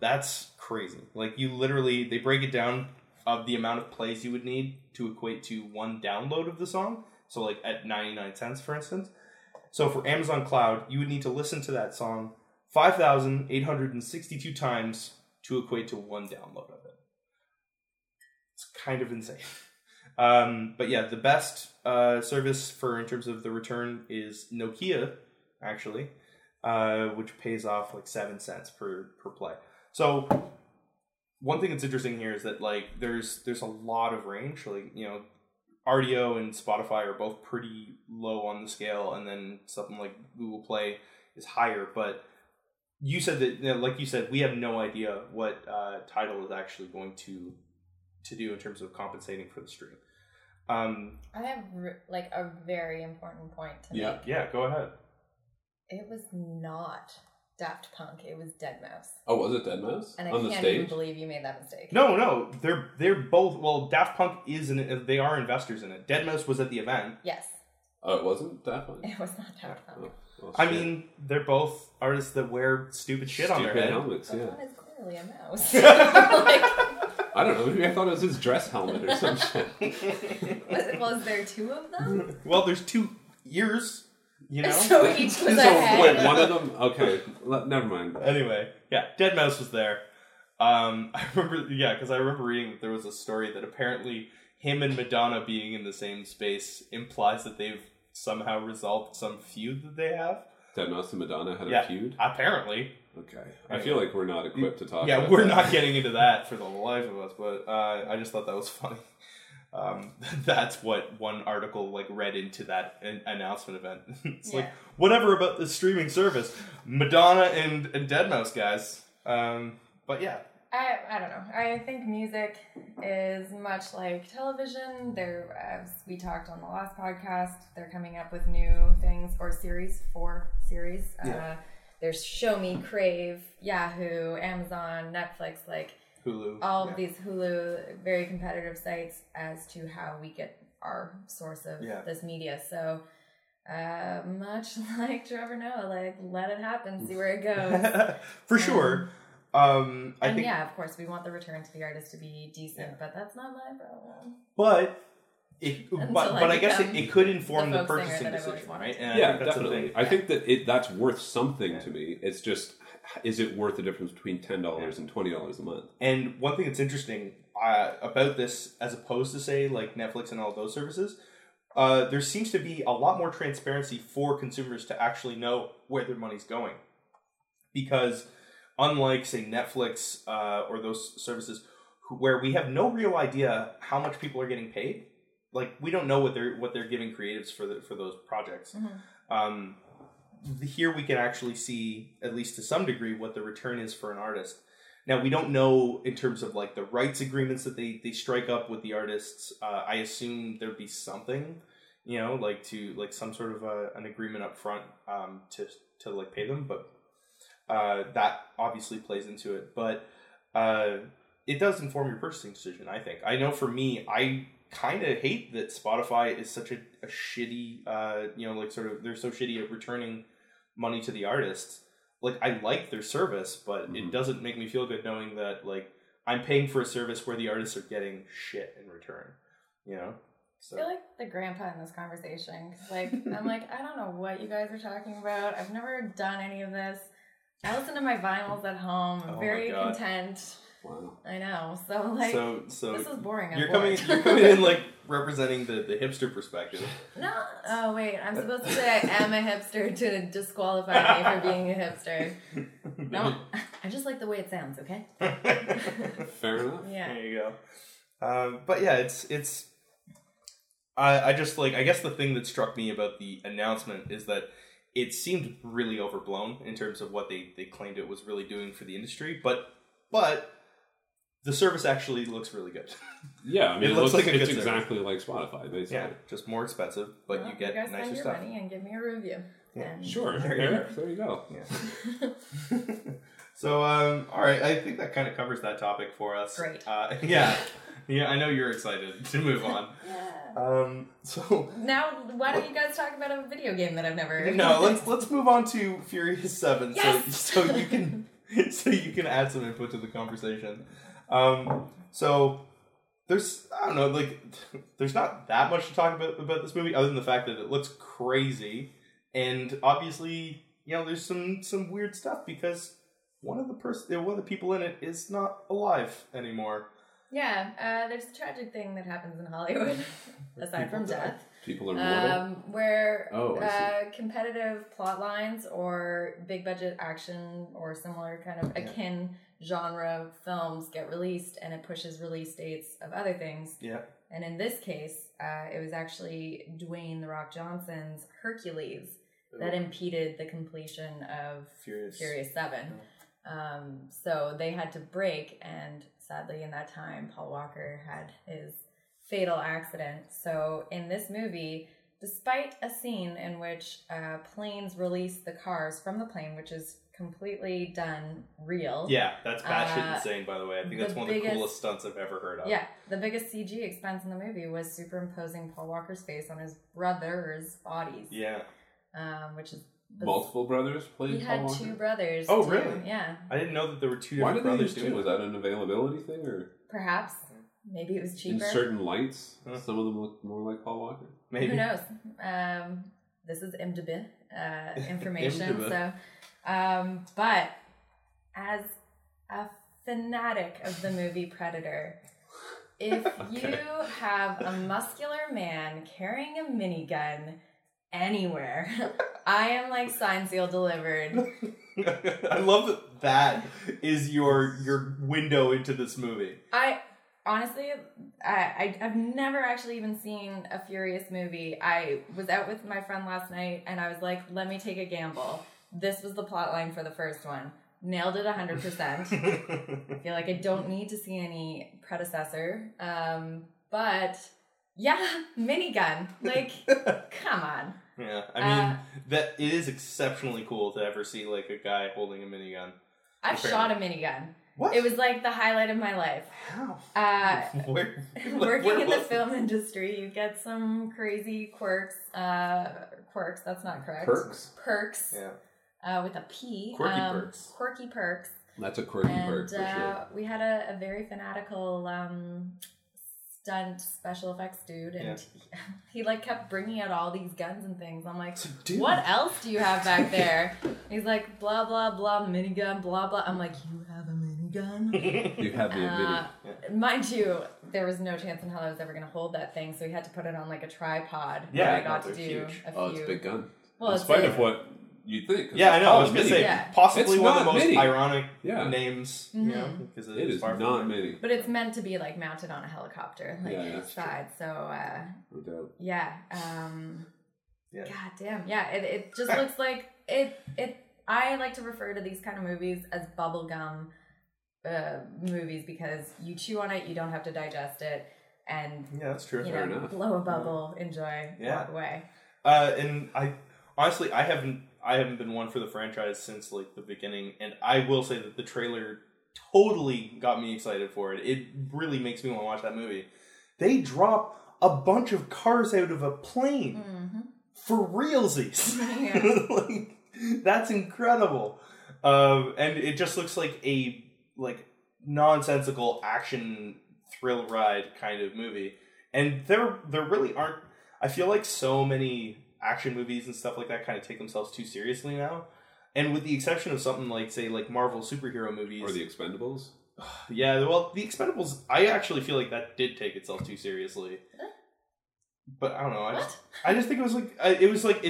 That's crazy. Like, you literally, they break it down of the amount of plays you would need to equate to one download of the song. So like at 99 cents, for instance. So for Amazon Cloud, you would need to listen to that song 5,862 times to equate to one download of it. It's kind of insane. But yeah, the best service for in terms of the return is Nokia, actually. Which pays off like 7 cents per play. So one thing that's interesting here is that like there's a lot of range. Like, you know, RDO and Spotify are both pretty low on the scale, and then something like Google Play is higher. But you said that, you know, like you said, we have no idea what Tidal is actually going to do in terms of compensating for the stream. I have like a very important point to make. Yeah, go ahead. It was not Daft Punk. It was Deadmau5. Oh, was it Deadmau5? And I can't even believe you made that mistake. No. They're both... Well, Daft Punk is... They are investors in it. Deadmau5 was at the event. Yes. Oh, it wasn't Daft Punk? It was not Daft Punk. Oh, well, I mean, they're both artists that wear stupid shit on their head. Stupid helmets, yeah. That is clearly a mouse. I don't know. Maybe I thought it was his dress helmet or some shit. Was there two of them? Well, there's 2 ears... You know? So each was a head. Wait, one of them? Okay, never mind. Anyway, yeah, Deadmau5 was there. I remember, because I remember reading that there was a story that apparently him and Madonna being in the same space implies that they've somehow resolved some feud that they have. Deadmau5 and Madonna had a feud? Apparently. Okay. I feel like we're not equipped to talk about that. Yeah, we're not getting into that for the life of us, but I just thought that was funny. That's what one article like read into that announcement event. It's like, whatever about the streaming service, Madonna and Deadmau5 guys. But yeah, I don't know. I think music is much like television. As we talked on the last podcast, they're coming up with new things or series. 4 series. There's Show Me, Crave, Yahoo, Amazon, Netflix, like Hulu. All of these Hulu, very competitive sites as to how we get our source of this media. So much like Trevor Noah, like let it happen, see where it goes. For sure. I think, yeah, of course, we want the return to the artist to be decent, but that's not my problem. But I guess it could inform the purchasing decision, right? And yeah, I think that's definitely. I think that that's worth something to me. It's just, is it worth the difference between $10 and $20 a month? And one thing that's interesting about this, as opposed to, say, like Netflix and all those services, there seems to be a lot more transparency for consumers to actually know where their money's going. Because unlike, say, Netflix or those services, where we have no real idea how much people are getting paid, like we don't know what they're giving creatives for those projects. Mm-hmm. Here we can actually see, at least to some degree, what the return is for an artist. Now, we don't know in terms of like the rights agreements that they strike up with the artists. I assume there'd be something, you know, like to like some sort of an agreement up front to like pay them, but that obviously plays into it. But it does inform your purchasing decision, I think. I know for me, I kind of hate that Spotify is such a shitty, they're so shitty at returning money to the artists. Like, I like their service, but it doesn't make me feel good knowing that, like, I'm paying for a service where the artists are getting shit in return, you know? So. I feel like the grandpa in this conversation. 'Cause, like, I'm like, I don't know what you guys are talking about. I've never done any of this. I listen to my vinyls at home. I'm very content. Wow. I know. So, like, this is boring. You're coming in, like, representing the hipster perspective. No. Oh, wait. I'm supposed to say I am a hipster to disqualify me for being a hipster. No. I just like the way it sounds, okay? Fair enough. Yeah. There you go. But, yeah, it's... I just, like... I guess the thing that struck me about the announcement is that it seemed really overblown in terms of what they claimed it was really doing for the industry, but... The service actually looks really good. Yeah, I mean, it looks like it's exactly like Spotify, basically. Yeah, just more expensive, but you get nicer stuff. You guys spend your money and give me a review. Yeah. Sure. There you go. Yeah. So, all right, I think that kind of covers that topic for us. Great. Yeah. Yeah, I know you're excited to move on. Yeah. So now, why don't you guys talk about a video game that I've never heard of? No, let's move on to Furious 7. Yes! So you can add some input to the conversation. So there's, I don't know, like there's not that much to talk about this movie other than the fact that it looks crazy. And obviously, you know, there's some weird stuff because one of the people in it is not alive anymore. Yeah. There's a tragic thing that happens in Hollywood aside from death. People are mortal? Where competitive plot lines or big budget action or similar kind of akin genre films get released, and it pushes release dates of other things. Yeah. And in this case, it was actually Dwayne "The Rock" Johnson's Hercules that impeded the completion of Furious 7. Oh. So they had to break, and sadly in that time, Paul Walker had his fatal accident. So in this movie, despite a scene in which planes release the cars from the plane, which is completely done real. Yeah, that's batshit insane, by the way. I think that's one of the coolest stunts I've ever heard of. Yeah, the biggest CG expense in the movie was superimposing Paul Walker's face on his brother's bodies. Yeah. Which is... Multiple brothers played Paul Walker? He had two brothers. Oh, really? Yeah. I didn't know that there were two different brothers doing it. Was that an availability thing, or...? Perhaps. Maybe it was cheaper. In certain lights, some of them look more like Paul Walker. Maybe. Who knows? This is IMDb information, so... but as a fanatic of the movie Predator, if you have a muscular man carrying a minigun anywhere, I am like sign, seal, delivered. I love that is your window into this movie. Honestly, I've never actually even seen a Furious movie. I was out with my friend last night, and I was like, let me take a gamble. This was the plot line for the first one. Nailed it 100%. I feel like I don't need to see any predecessor. But, yeah, minigun. Like, come on. Yeah, I mean, that it is exceptionally cool to ever see, like, a guy holding a minigun. I've shot a minigun. What? It was, like, the highlight of my life. How? Working in the film industry, you get some crazy quirks. Quirks, that's not correct. Perks. Yeah. With a P. Quirky perks. That's a quirky perk, for sure. We had a very fanatical... stunt special effects dude, and he like kept bringing out all these guns and things. I'm like, dude, what else do you have back there? He's like, blah blah blah, minigun, blah blah. I'm like, you have a minigun? You have the ability. Mind you, there was no chance in hell I was ever gonna hold that thing, so he had to put it on like a tripod. Yeah, I got to do huge. Oh, it's a big gun. Well, in spite of what you think. Yeah, I know. I was gonna say possibly one of the most ironic names, you know, because it is not mini. But it's meant to be like mounted on a helicopter, like inside. So God damn. Yeah, it just looks like it. I like to refer to these kind of movies as bubblegum movies because you chew on it, you don't have to digest it, and that's true. Fair enough. Blow a bubble, enjoy, walk away. And I honestly I haven't been one for the franchise since, like, the beginning, and I will say that the trailer totally got me excited for it. It really makes me want to watch that movie. They drop a bunch of cars out of a plane. Mm-hmm. For realsies. Like, that's incredible. And it just looks like a, like, nonsensical action thrill ride kind of movie. And there really aren't... I feel like so many... action movies and stuff like that kind of take themselves too seriously now, and with the exception of something like, say, like Marvel superhero movies or the Expendables. Yeah, well, the Expendables, I actually feel like that did take itself too seriously. But I don't know. I just think it was like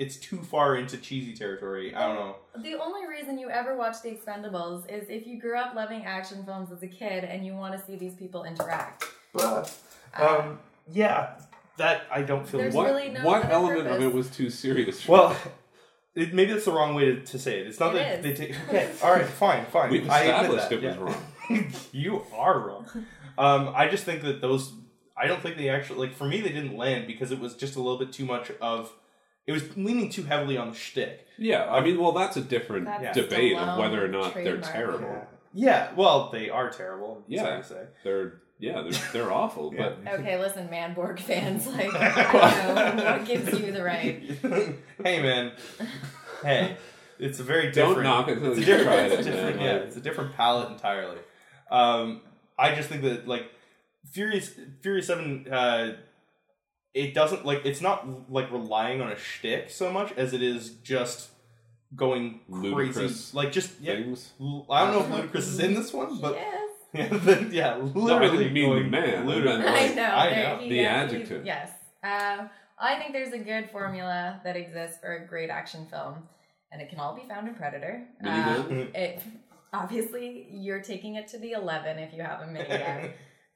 it's too far into cheesy territory. I don't know. The only reason you ever watch the Expendables is if you grew up loving action films as a kid and you want to see these people interact. But yeah. That I don't feel... What element of it was too serious? Well, maybe that's the wrong way to say it. It's not that they take... Okay, all right, fine. We've established it was wrong. You are wrong. I just think that those... I don't think they actually... Like, for me, they didn't land because it was just a little bit too much of... It was leaning too heavily on the shtick. Yeah, I mean, well, that's a different debate of whether or not they're terrible. Yeah, well, they are terrible. Yeah, they're... Yeah, they're awful. But okay, listen, Manborg fans, like, I don't know what gives you the right. Hey, man. Hey, it's a very different. Don't knock it until you try it. It's a different palette entirely. I just think that, like, Furious 7, it doesn't, like, it's not like relying on a shtick so much as it is just going ludicrous crazy, like, just things. I don't know if Ludacris is in this one, but. Yeah. Yeah, literally. No, I didn't mean man. I know. The adjective. Yes. I think there's a good formula that exists for a great action film, and it can all be found in Predator. It obviously, you're taking it to the 11 if you have a minigun,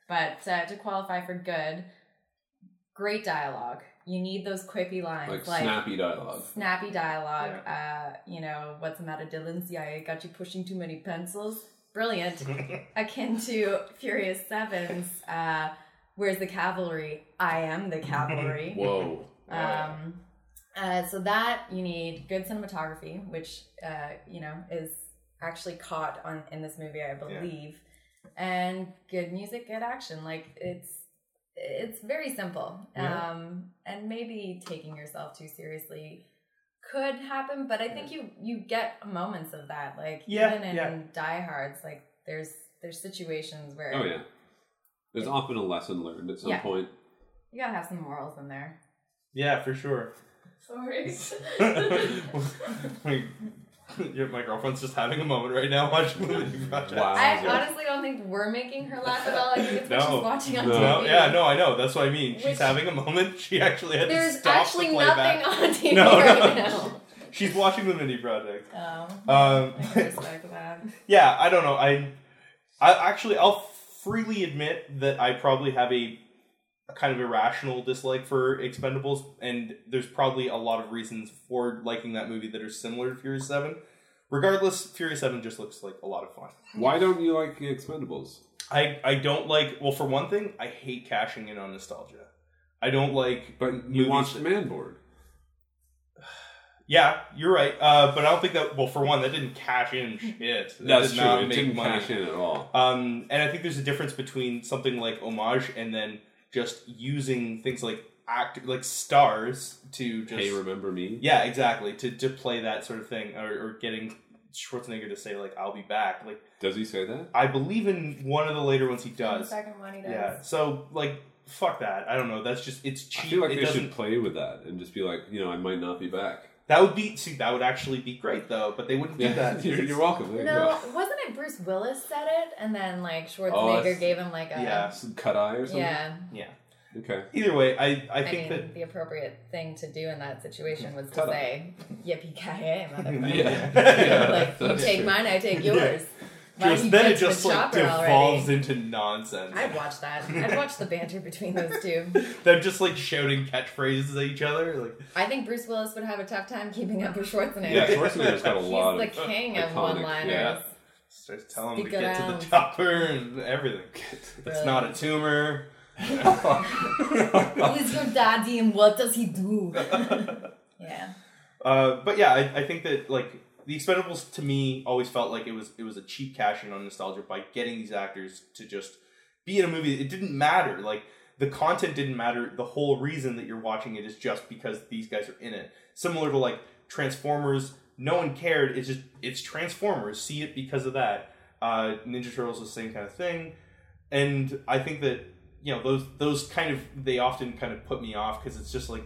but to qualify for good, great dialogue. You need those quippy lines. Like snappy dialogue. Yeah. You know, what's the matter, Dylan? CIA got you pushing too many pencils? Brilliant, akin to Furious 7's, Where's the Cavalry? I am the Cavalry. Whoa. So that, you need good cinematography, which, you know, is actually caught on in this movie, I believe. Yeah. And good music, good action. Like, it's very simple. Yeah. And maybe taking yourself too seriously could happen, but I think you get moments of that, like even in Die Hards, like there's situations where there's often a lesson learned at some point. You gotta have some morals in there. Yeah, for sure. Sorry. My girlfriend's just having a moment right now watching the movie project. Wow. I honestly don't think we're making her laugh at all. I think it's what she's watching on TV. Yeah, no, I know. That's what I mean. She's having a moment. She actually had to stop the playback. There's actually nothing on TV right now. She's watching the mini project. Oh. I can respect that. Yeah, I don't know. I'll freely admit that I probably have a kind of irrational dislike for Expendables, and there's probably a lot of reasons for liking that movie that are similar to Furious 7. Regardless, Furious 7 just looks like a lot of fun. Why don't you like the Expendables? I don't like... Well, for one thing, I hate cashing in on nostalgia. I don't like. But you watched Manborg. Yeah, you're right. But I don't think that. Well, for one, that didn't cash in shit. That's true. It didn't cash in at all. And I think there's a difference between something like homage and then just using things like stars to just. Hey, remember me? Yeah, exactly. To play that sort of thing, or getting Schwarzenegger to say like "I'll be back." Like, does he say that? I believe in one of the later ones he does. The second one he does. Yeah. So like. Fuck that. I don't know. That's just, it's cheap. I feel like they should play with that and just be like, you know, I might not be back. That would be, see, that would actually be great though, but they wouldn't do that. You're welcome. No, wasn't it Bruce Willis said it and then like Schwarzenegger gave him like a... Yeah, some cut eye or something? Yeah. Yeah. Okay. Either way, I think that... the appropriate thing to do in that situation was to say, yippee-ki-yay, motherfucker. Yeah. Like, you take mine, I take yours. Then it just like devolves into nonsense. I'd watch that. I'd watch the banter between those two. They're just like shouting catchphrases at each other. Like, I think Bruce Willis would have a tough time keeping up with Schwarzenegger. Yeah, Schwarzenegger's got a lot. He's the king of one-liners. Yeah. Starts telling him to get to the topper and everything. That's not a tumor. Who's your daddy and what does he do? Yeah. But yeah, I think that like. The Expendables, to me, always felt like it was a cheap cash-in on nostalgia by getting these actors to just be in a movie. It didn't matter. Like, the content didn't matter. The whole reason that you're watching it is just because these guys are in it. Similar to, like, Transformers. No one cared. It's Transformers. See it because of that. Ninja Turtles was the same kind of thing. And I think that, you know, those kind of... They often kind of put me off because it's just, like...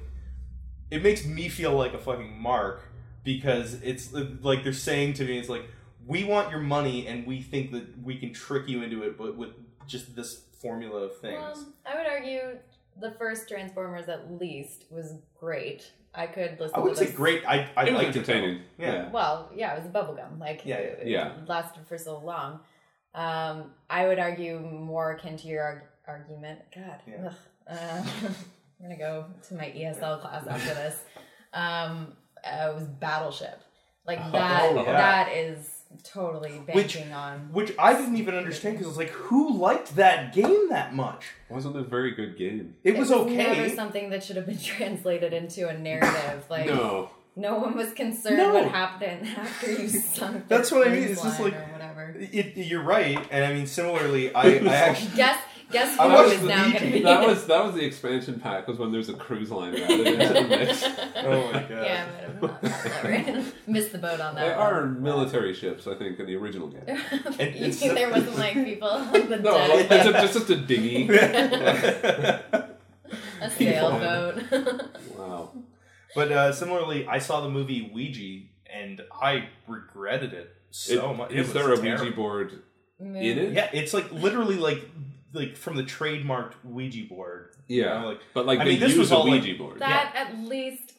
It makes me feel like a fucking mark. Because it's, like, they're saying to me, it's like, we want your money, and we think that we can trick you into it, but with just this formula of things. I would argue the first Transformers, at least, was great. I could listen to I would say great. I liked it. It was entertaining. Yeah. Well, yeah, it was bubblegum. Like, it lasted for so long. I would argue more akin to your argument. God. Yeah. I'm going to go to my ESL class after this. It was Battleship. Like, that is totally banking on... Which I didn't even understand, because I was like, who liked that game that much? Wasn't a very good game. It was okay. It was something that should have been translated into a narrative. Like, no one was concerned what happened after you sunk. That's what I mean. It's just like... you're right. And I mean, similarly, I actually... Guess who is now going to be? That was the expansion pack, was when there's a cruise line added into the mix. Oh my god. Yeah, I might have not that right. Missed the boat on that. There are military ships, I think, in the original game. You think there wasn't like people on the deck? No, it's just a dinghy. A sailboat. Wow. But similarly, I saw the movie Ouija, and I regretted it so much. Is there a terrible Ouija board in it? Yeah, it's like literally like from the trademarked Ouija board. Yeah. You know, like, but like I mean, this was all Ouija board. That at least,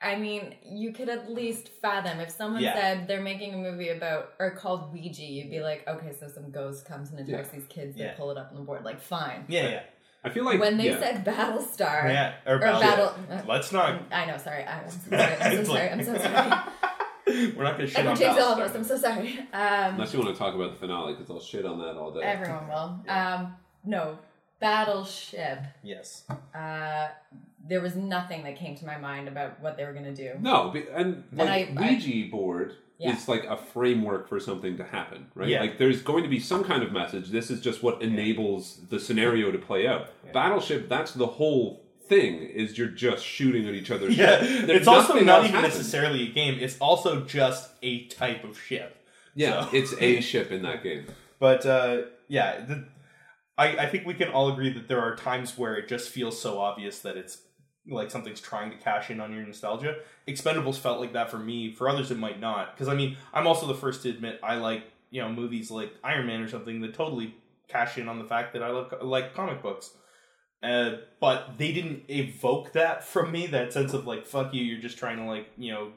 I mean, you could at least fathom. If someone said they're making a movie about, or called Ouija, you'd be like, okay, so some ghost comes and attacks these kids and pull it up on the board. Like, fine. Yeah, yeah. I feel like... When they said Battlestar... Yeah, or Battle... Let's not... I know, sorry. I'm so sorry. We're not going to shit on Battlestar. All of us. I'm so sorry. Unless you want to talk about the finale, because I'll shit on that all day. Everyone will. Yeah. No, Battleship. Yes. There was nothing that came to my mind about what they were going to do. No, and like Ouija board is like a framework for something to happen, right? Yeah. Like there's going to be some kind of message. This is just what enables the scenario to play out. Yeah. Battleship, that's the whole thing, is you're just shooting at each other's ship. It's also not even necessarily a game. It's also just a type of ship. Yeah, so. It's a ship in that game. But, I think we can all agree that there are times where it just feels so obvious that it's like something's trying to cash in on your nostalgia. Expendables felt like that for me. For others, it might not. Because, I mean, I'm also the first to admit I like, you know, movies like Iron Man or something that totally cash in on the fact that I like comic books. But they didn't evoke that from me, that sense of like, fuck you, you're just trying to like, you know,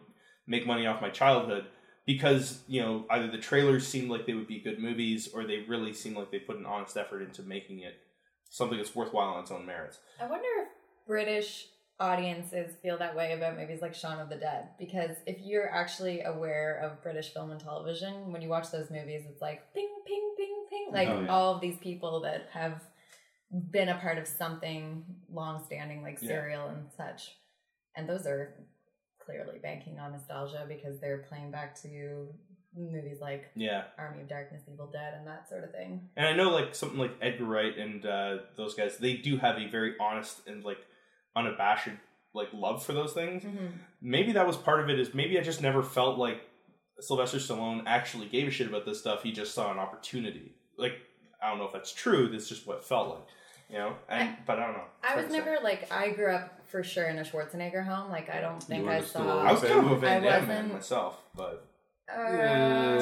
make money off my childhood. Because, you know, either the trailers seemed like they would be good movies, or they really seemed like they put an honest effort into making it something that's worthwhile on its own merits. I wonder if British audiences feel that way about movies like Shaun of the Dead. Because if you're actually aware of British film and television, when you watch those movies, it's like, ping, ping, ping, ping. Like, all of these people that have been a part of something long-standing, like Serial and such. And those are clearly banking on nostalgia because they're playing back to movies like Army of Darkness, Evil Dead, and that sort of thing. And I know like something like Edgar Wright and those guys, they do have a very honest and like unabashed like love for those things. Mm-hmm. Maybe that was part of it, is maybe I just never felt like Sylvester Stallone actually gave a shit about this stuff. He just saw an opportunity. Like, I don't know if that's true. That's just what it felt like, you know? But I don't know. I was never like, I grew up for sure in a Schwarzenegger home. Like, I don't think I saw... I was kind of a Van Damme man myself, but... Well,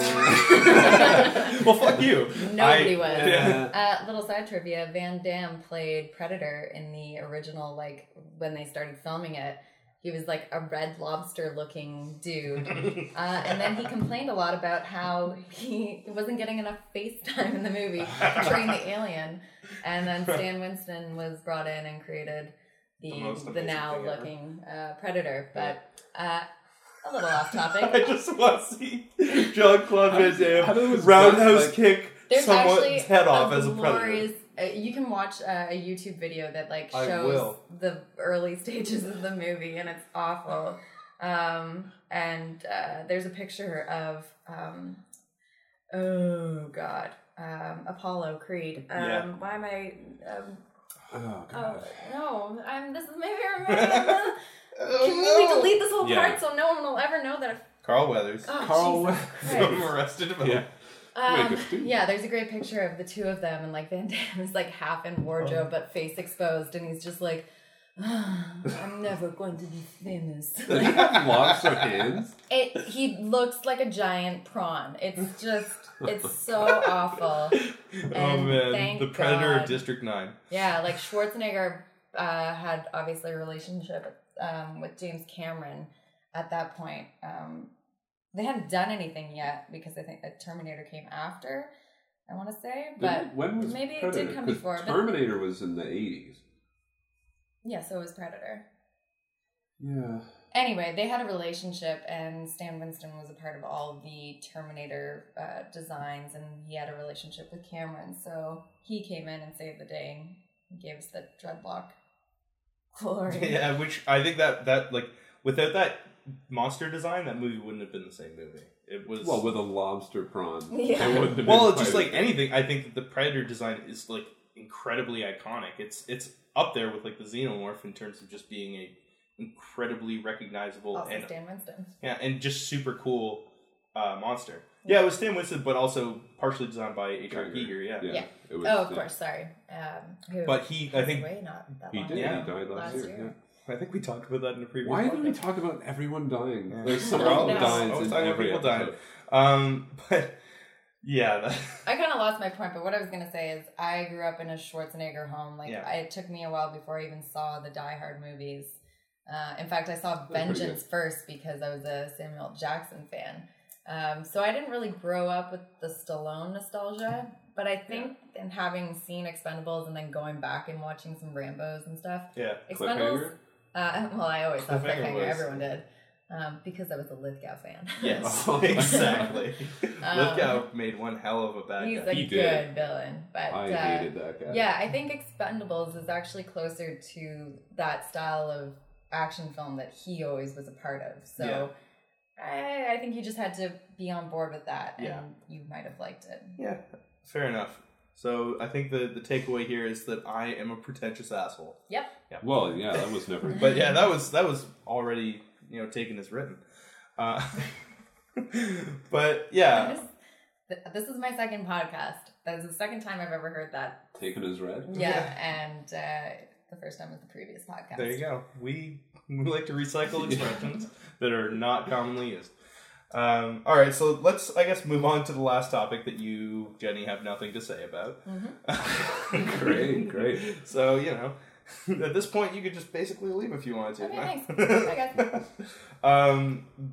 fuck you. Nobody was. Yeah. Little side trivia, Van Damme played Predator in the original, like, when they started filming it. He was like a Red Lobster-looking dude. And then he complained a lot about how he wasn't getting enough face time in the movie portraying the alien. And then Stan Winston was brought in and created the now-looking Predator. But a little off topic. I just want to see Jean-Claude Van Damme roundhouse kick someone's head off as a Predator. You can watch a YouTube video that like shows the early stages of the movie, and it's awful. And there's a picture of Apollo Creed. Why am I? This is my favorite. Can we delete this whole part so no one will ever know that? Carl Weathers. Oh, Carl Weathers. Arrested Development. There's a great picture of the two of them, and like Van Damme is like half in wardrobe but face exposed, and he's just like, I'm never going to be famous. Does he have lobster hands? He looks like a giant prawn. It's just, it's so awful. And oh man, the Predator of District 9. Yeah, like Schwarzenegger had obviously a relationship with James Cameron at that point. They hadn't done anything yet because I think that Terminator came after, I want to say. But when was maybe Predator? It did come before. Terminator was in the 80s. Yeah, so it was Predator. Yeah. Anyway, they had a relationship, and Stan Winston was a part of all the Terminator designs, and he had a relationship with Cameron. So he came in and saved the day and gave us the dreadlock glory. Yeah, which I think that like, without that monster design, that movie wouldn't have been the same movie. It was... Well, with a lobster prawn. Yeah. It wouldn't have been just like anything. I think that the Predator design is, like, incredibly iconic. It's up there with, like, the Xenomorph in terms of just being a incredibly recognizable... Also and Stan Winston. Yeah, and just super cool monster. Yeah, it was Stan Winston, but also partially designed by H.R. Giger, yeah. It was, course, sorry. But he, I think... He died last year. I think we talked about that in the previous podcast. Why did we talk about everyone dying? Yeah. There's someone dies in every episode. But, yeah. I kind of lost my point, but what I was going to say is I grew up in a Schwarzenegger home. Like, it took me a while before I even saw the Die Hard movies. In fact, I saw Vengeance first because I was a Samuel Jackson fan. So I didn't really grow up with the Stallone nostalgia, but I think in having seen Expendables and then going back and watching some Rambos and stuff. Yeah. Expendables... I always thought Cliffhanger, everyone did, because I was a Lithgow fan. Yes, exactly. Lithgow made one hell of a bad guy. He's a good villain. But, I hated that guy. Yeah, I think Expendables is actually closer to that style of action film that he always was a part of. So I think you just had to be on board with that, and you might have liked it. Yeah, fair enough. So I think the takeaway here is that I am a pretentious asshole. Yep. Well, that was never. But that was already taken as written. But yeah, this is my second podcast. That's the second time I've ever heard that. Taken as read. And the first time was the previous podcast. There you go. We like to recycle expressions that are not commonly used. All right, so let's, I guess, move on to the last topic that you, Jenny, have nothing to say about. Mm-hmm. Great. So, at this point, you could just basically leave if you wanted to. Okay, thanks.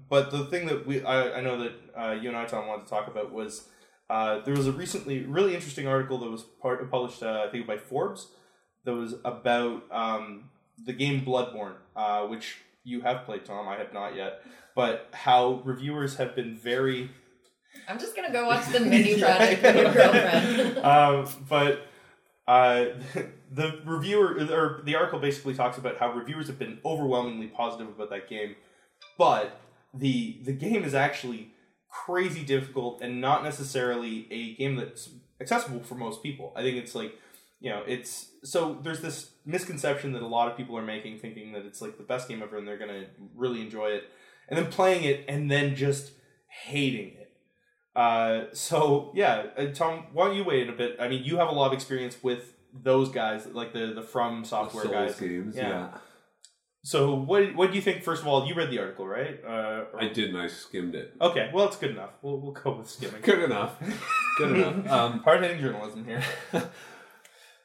But the thing that I know that you and I, Tom, wanted to talk about was there was a recently really interesting article that was published, I think, by Forbes that was about the game Bloodborne, which... You have played, Tom. I have not yet. But how reviewers have been very... I'm just going to go watch the mini project with your girlfriend. But The reviewer, or the article basically talks about how reviewers have been overwhelmingly positive about that game, but the game is actually crazy difficult and not necessarily a game that's accessible for most people. I think it's like, you know, it's, so there's this misconception that a lot of people are making, thinking that it's like the best game ever and they're going to really enjoy it, and then playing it and then just hating it. So yeah, Tom, why don't you wait in a bit? I mean, you have a lot of experience with those guys, like the From Software the Souls guys. Games, yeah. So what do you think? First of all, you read the article, right? I didn't. I skimmed it. Okay, well, it's good enough. We'll go with skimming. Good enough. Good enough. Hard-hitting journalism here.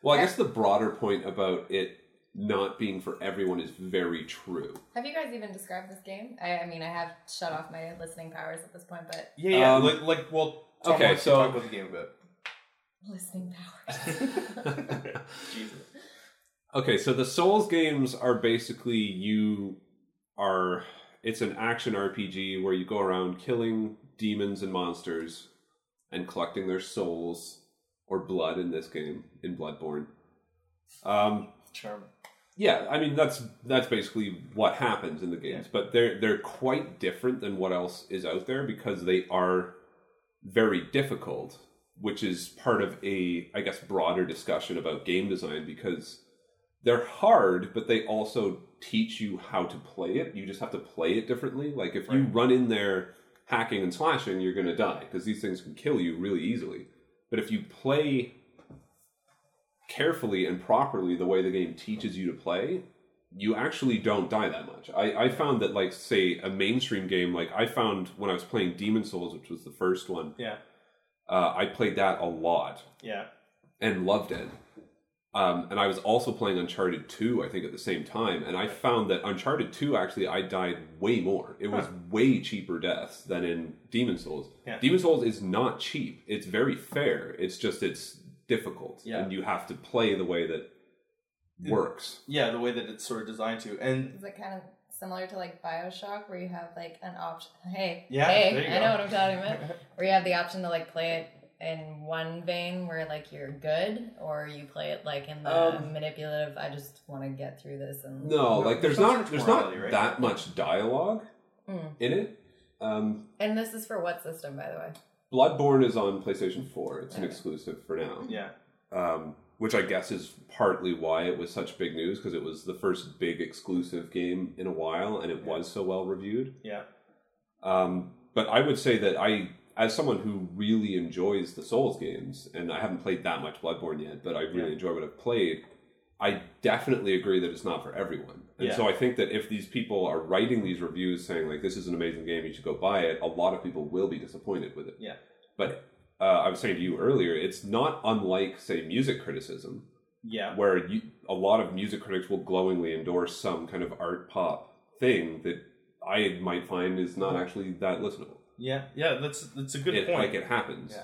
Well, I guess the broader point about it not being for everyone is very true. Have you guys even described this game? I mean, I have shut off my listening powers at this point, but... Yeah. Well, Tom, okay, so talk about the game a bit. Listening powers. Jesus. Okay, so the Souls games are basically it's an action RPG where you go around killing demons and monsters and collecting their souls, or blood in this game, in Bloodborne. Charming. Yeah, I mean, that's basically what happens in the games, but they're quite different than what else is out there because they are very difficult, which is part of a, I guess, broader discussion about game design, because they're hard, but they also teach you how to play it. You just have to play it differently. Like, if you run in there hacking and slashing, you're going to die, because these things can kill you really easily. But if you play carefully and properly the way the game teaches you to play, you actually don't die that much. I found that, like, say, a mainstream game, like, I found when I was playing Demon Souls, which was the first one, I played that a lot. Yeah. And loved it. And I was also playing Uncharted 2, I think, at the same time, and I found that Uncharted 2, actually, I died way more. It was way cheaper deaths than in Demon Souls. Yeah. Demon Souls is not cheap. It's very fair. It's just, it's difficult, and you have to play the way that works. Yeah, the way that it's sort of designed to. And is it kind of similar to, like, Bioshock, where you have, like, an option? I know what I'm talking about. Where you have the option to, like, play it in one vein where, like, you're good, or you play it, like, in the manipulative, I just want to get through this. And no, like, there's not right? that much dialogue in it. And this is for what system, by the way? Bloodborne is on PlayStation 4. It's an exclusive for now. Yeah. Which I guess is partly why it was such big news, because it was the first big exclusive game in a while, and it was so well reviewed. Yeah. But I would say that as someone who really enjoys the Souls games, and I haven't played that much Bloodborne yet, but I really enjoy what I've played, I definitely agree that it's not for everyone. And so I think that if these people are writing these reviews saying, like, this is an amazing game, you should go buy it, a lot of people will be disappointed with it. Yeah. But I was saying to you earlier, it's not unlike, say, music criticism, where a lot of music critics will glowingly endorse some kind of art pop thing that I might find is not actually that listenable. Yeah, that's a good point. Like, it happens. Yeah.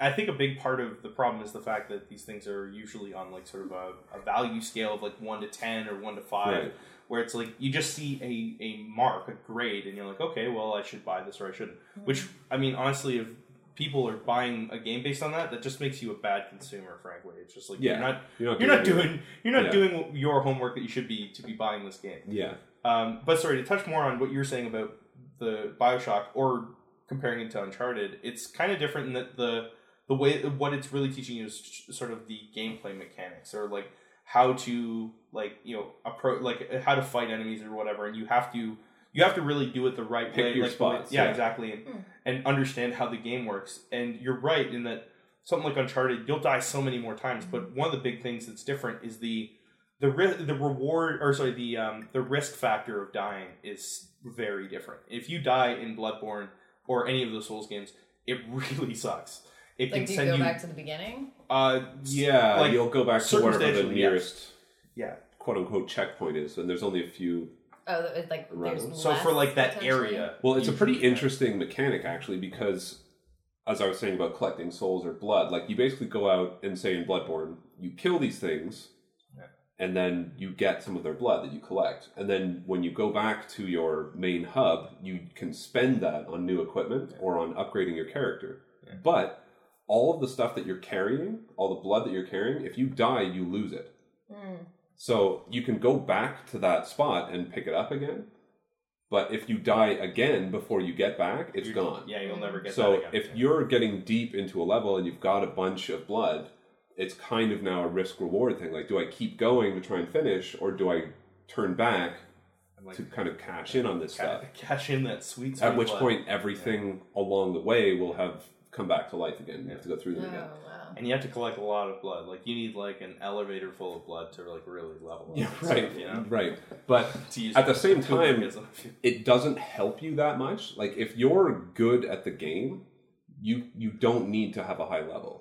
I think a big part of the problem is the fact that these things are usually on, like, sort of a value scale of, like, 1 to 10 or 1 to 5, where it's like, you just see a mark, a grade, and you're like, okay, well, I should buy this or I shouldn't. Which, I mean, honestly, if people are buying a game based on that, that just makes you a bad consumer, frankly. It's just like, you're not doing your homework that you should be to be buying this game. Yeah. But sorry, to touch more on what you were saying about the Bioshock, or comparing it to Uncharted, it's kind of different in that the way what it's really teaching you is sort of the gameplay mechanics, or like how to, like, you know, approach, like, how to fight enemies or whatever, and you have to really do it the right way. Pick your spots. Yeah, exactly, and understand how the game works. And you're right in that something like Uncharted, you'll die so many more times, but one of the big things that's different is the risk factor of dying is very different. If you die in Bloodborne or any of the Souls games, it really sucks. It like, do you go back to the beginning? Yeah, like, you'll go back to wherever the nearest quote-unquote checkpoint is, and there's only a few rounds. So for, like, that area... Well, it's a pretty interesting mechanic, actually, because, as I was saying about collecting souls or blood, like, you basically go out and, say, in Bloodborne, you kill these things, and then you get some of their blood that you collect. And then when you go back to your main hub, you can spend that on new equipment or on upgrading your character. But all of the stuff that you're carrying, all the blood that you're carrying, if you die, you lose it. Mm. So you can go back to that spot and pick it up again. But if you die again before you get back, it's gone. Yeah, you'll never get that again. So if you're getting deep into a level and you've got a bunch of blood, it's kind of now a risk-reward thing. Like, do I keep going to try and finish, or do I turn back to kind of cash in on this stuff? Cash in that sweet spot. At which point, everything along the way will have come back to life again. You have to go through them again. Wow. And you have to collect a lot of blood. Like, you need, like, an elevator full of blood to, like, really level up. Yeah, right, stuff, you know? Right. But at the same time, it doesn't help you that much. Like, if you're good at the game, you don't need to have a high level.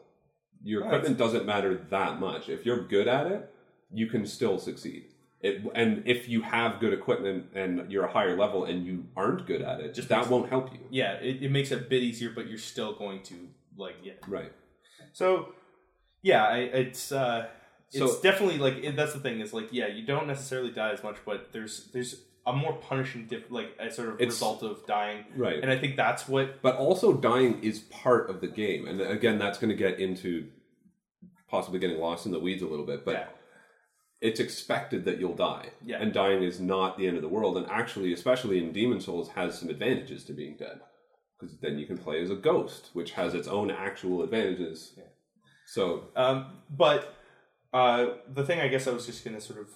Your equipment doesn't matter that much. If you're good at it, you can still succeed. And if you have good equipment and you're a higher level and you aren't good at it, that won't help you. Yeah, it makes it a bit easier, but you're still going to, like, Right. So, yeah, it's definitely, like, that's the thing. Is like, yeah, you don't necessarily die as much, but there's a more punishing, result of dying. Right. And I think that's what... But also dying is part of the game. And, again, that's going to get into possibly getting lost in the weeds a little bit, but... Yeah. It's expected that you'll die. Yeah. And dying is not the end of the world. And actually, especially in Demon Souls, has some advantages to being dead. Because then you can play as a ghost, which has its own actual advantages. Yeah. So, the thing I guess I was just going to sort of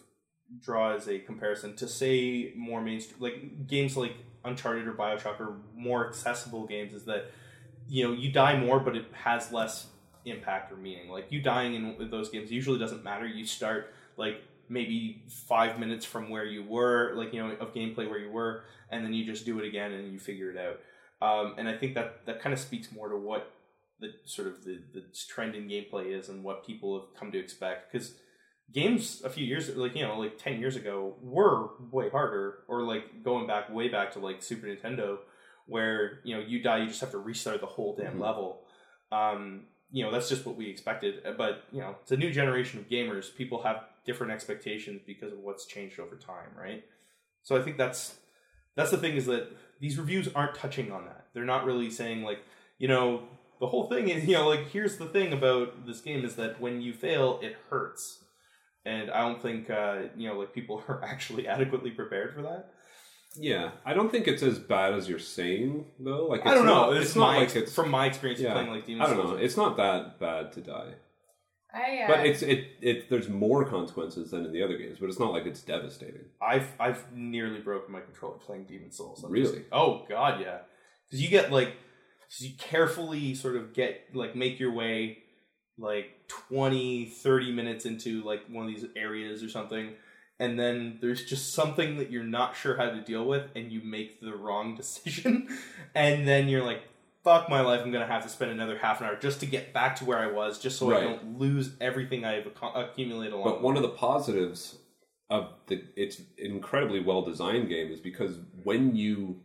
draw as a comparison to, say, more mainstream... Like, games like Uncharted or Bioshock are more accessible games, is that, you know, you die more, but it has less impact or meaning. Like, you dying in those games usually doesn't matter. You start... like, maybe 5 minutes from where you were, like, you know, of gameplay where you were, and then you just do it again and you figure it out. And I think that kind of speaks more to what the sort of the trend in gameplay is and what people have come to expect. Because games a few years, like, you know, like 10 years ago were way harder, or like going back, way back to like Super Nintendo, where, you know, you die, you just have to restart the whole damn level. You know, that's just what we expected. But, you know, it's a new generation of gamers. People have different expectations because of what's changed over time, right? So I think that's the thing, is that these reviews aren't touching on that. They're not really saying, like, you know, the whole thing is, you know, like, here's the thing about this game is that when you fail, it hurts. And I don't think, you know, like, people are actually adequately prepared for that. Yeah, I don't think it's as bad as you're saying, though. Like, it's I don't know. Not, it's not my, like, it's from my experience of playing like Demon Souls. I don't know. It's not that bad to die. But it's there's more consequences than in the other games. But it's not like it's devastating. I've nearly broken my controller playing Demon Souls. Really? Oh God, yeah. Because you get like, you carefully sort of get like make your way like 20, 30 minutes into like one of these areas or something. And then there's just something that you're not sure how to deal with, and you make the wrong decision. And then you're like, fuck my life, I'm going to have to spend another half an hour just to get back to where I was, just so I don't lose everything I've accumulated along the way. But one of the positives of it's incredibly well-designed game is because when you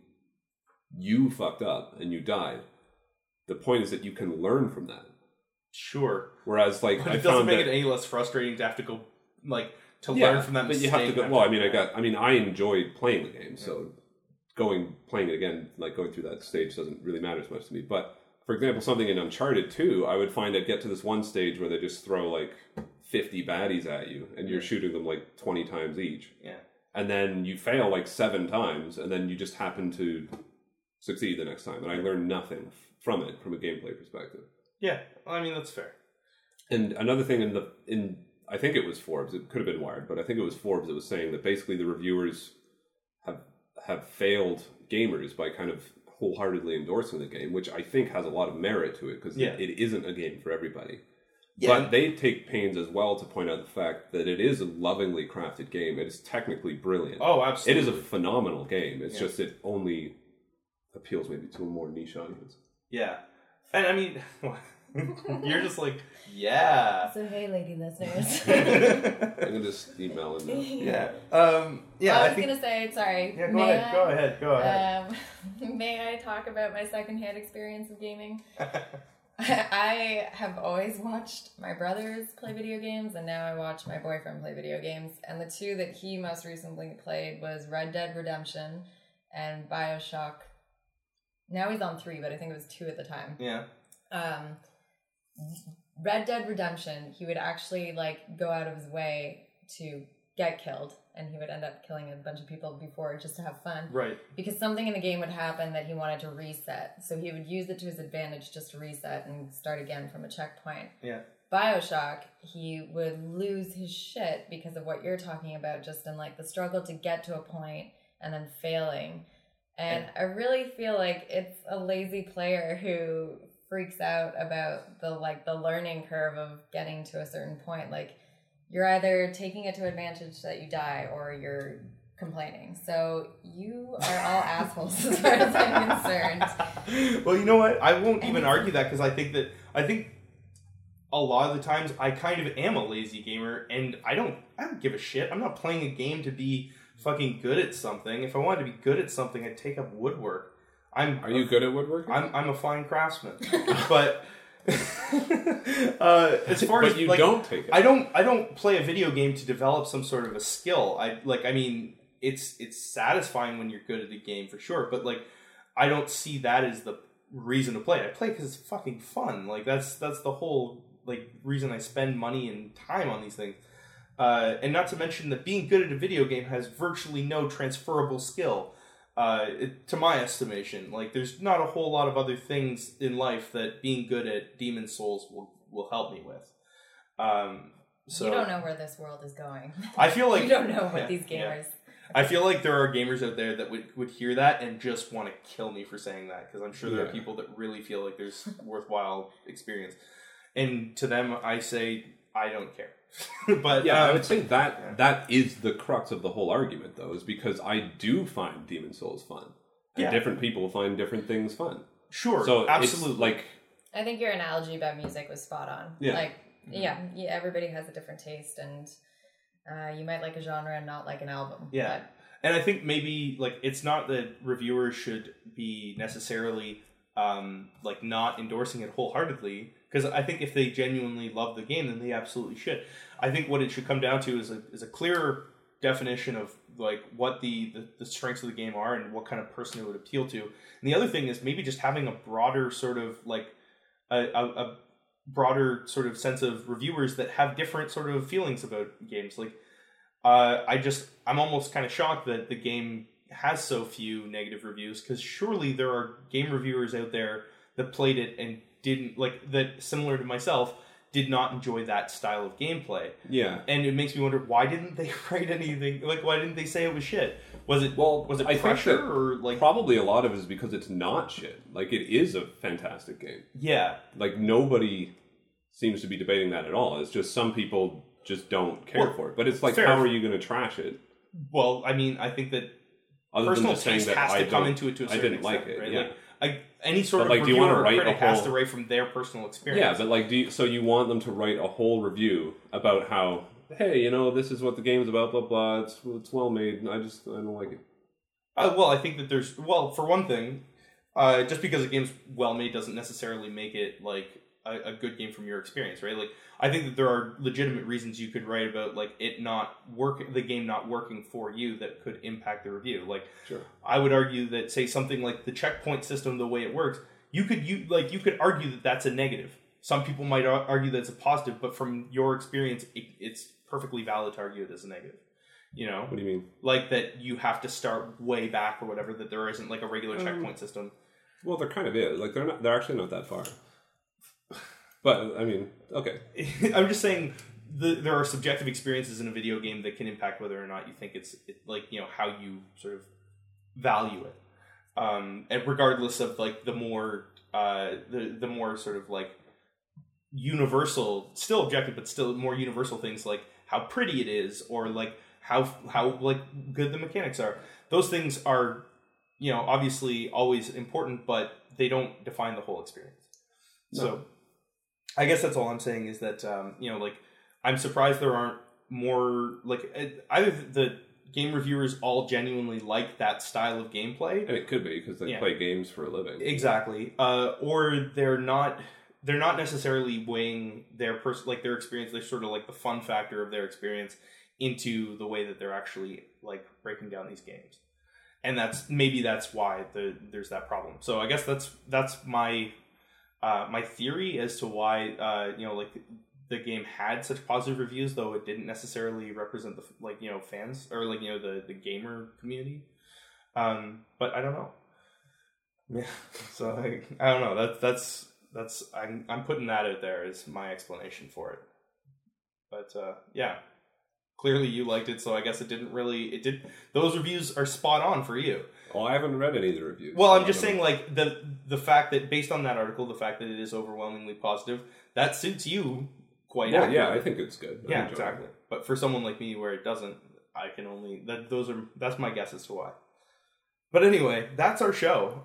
fucked up and you died, the point is that you can learn from that. Sure. Whereas, like, but it doesn't make it any less frustrating to have to go, like... To learn from that mistake. But you have to go, well, I mean, I enjoyed playing the game, so playing it again, like going through that stage doesn't really matter as much to me. But, for example, something in Uncharted 2, I would find I'd get to this one stage where they just throw, like, 50 baddies at you, and you're shooting them, like, 20 times each. Yeah. And then you fail, like, 7 times, and then you just happen to succeed the next time. And I learned nothing from it, from a gameplay perspective. Yeah, well, I mean, that's fair. And another thing in I think it was Forbes. It could have been Wired, but I think it was Forbes that was saying that basically the reviewers have failed gamers by kind of wholeheartedly endorsing the game, which I think has a lot of merit to it, because it isn't a game for everybody. Yeah. But they take pains as well to point out the fact that it is a lovingly crafted game. It is technically brilliant. Oh, absolutely. It is a phenomenal game. It's just it only appeals maybe to a more niche audience. Yeah. And I mean... You're just like, yeah. So, hey, lady listeners. I'm going to just email him now. Yeah. I was going to say, sorry. Yeah, go ahead. May I talk about my secondhand experience of gaming? I have always watched my brothers play video games, and now I watch my boyfriend play video games. And the two that he most recently played was Red Dead Redemption and Bioshock. Now he's on 3, but I think it was 2 at the time. Yeah. Red Dead Redemption, he would actually like go out of his way to get killed, and he would end up killing a bunch of people before just to have fun. Right. Because something in the game would happen that he wanted to reset. So he would use it to his advantage just to reset and start again from a checkpoint. Yeah. BioShock, he would lose his shit because of what you're talking about, just in like the struggle to get to a point and then failing. And I really feel like it's a lazy player who freaks out about the learning curve of getting to a certain point. Like, you're either taking it to advantage that you die or you're complaining. So you are all assholes as far as I'm concerned. Well, you know what? I won't even argue that, because I think a lot of the times I kind of am a lazy gamer, and I don't give a shit. I'm not playing a game to be fucking good at something. If I wanted to be good at something, I'd take up woodwork. Are you good at woodworking? I'm a fine craftsman. But as far as, but you like, don't take it. I don't play a video game to develop some sort of a skill. It's satisfying when you're good at a game for sure, but like I don't see that as the reason to play. I play because it's fucking fun. Like that's the whole reason I spend money and time on these things. And not to mention that being good at a video game has virtually no transferable skill. To my estimation, there's not a whole lot of other things in life that being good at Demon Souls will help me with. So you don't know where this world is going. I feel like you don't know what these gamers. Yeah. I feel like there are gamers out there that would hear that and just want to kill me for saying that, because I'm sure there are people that really feel like there's worthwhile experience, and to them I say I don't care. But yeah, I would say that that is the crux of the whole argument, though, is because I do find Demon Souls fun, and different people find different things fun. Sure, so absolutely. I think your analogy about music was spot on. Yeah, everybody has a different taste, and you might like a genre and not like an album. Yeah, and I think maybe it's not that reviewers should be necessarily not endorsing it wholeheartedly. Because I think if they genuinely love the game, then they absolutely should. I think what it should come down to is a clearer definition of what the strengths of the game are and what kind of person it would appeal to. And the other thing is maybe just having a broader sort of a broader sort of sense of reviewers that have different sort of feelings about games. I'm almost kind of shocked that the game has so few negative reviews, because surely there are game reviewers out there that played it and didn't that, similar to myself, did not enjoy that style of gameplay. Yeah, and it makes me wonder, why didn't they write anything? Why didn't they say it was shit? Was it pressure, or probably a lot of it is because it's not shit. It is a fantastic game. Yeah, nobody seems to be debating that at all. It's just some people just don't care for it. But it's fair. How are you going to trash it? Well, I mean, I think that other personal taste has to come into it to a certain extent. I didn't like it. Right? Yeah. Any sort of review or critic has to write from their personal experience. Yeah, but so you want them to write a whole review about how, hey, this is what the game is about, blah, blah, it's well made, and I don't like it. Well, I think that there's, for one thing, just because a game's well made doesn't necessarily make it, a good game from your experience, right? I think that there are legitimate reasons you could write about, it not working, the game not working for you, that could impact the review. Sure. I would argue that, say, something like the checkpoint system, the way it works, you could argue that that's a negative. Some people might argue that's a positive, but from your experience, it's perfectly valid to argue it as a negative. What do you mean? That you have to start way back or whatever, that there isn't, a regular checkpoint system. Well, there kind of is. They're actually not that far. But, I mean, okay. I'm just saying there are subjective experiences in a video game that can impact whether or not you think it's how you sort of value it. And regardless of, the more, the more sort of, universal, still objective, but still more universal things like how pretty it is or, how good the mechanics are. Those things are, obviously always important, but they don't define the whole experience. No. So I guess that's all I'm saying is that, I'm surprised there aren't more, either the game reviewers all genuinely like that style of gameplay. And it could be, because they play games for a living. Exactly. Or they're not necessarily weighing their their experience, they're sort of the fun factor of their experience into the way that they're actually, breaking down these games. And that's, maybe that's why there's that problem. So I guess that's my My theory as to why, the game had such positive reviews, though it didn't necessarily represent the, fans or, the gamer community. But I don't know. Yeah. So I don't know. That's I'm putting that out there as my explanation for it. But yeah, clearly you liked it, so I guess those reviews are spot on for you. Oh, I haven't read any of the reviews. Well, I'm just saying, the fact that, based on that article, the fact that it is overwhelmingly positive, that suits you quite accurately. Yeah, I think it's good. Yeah, exactly. But for someone like me where it doesn't, I can only... That's my guess as to why. But anyway, that's our show.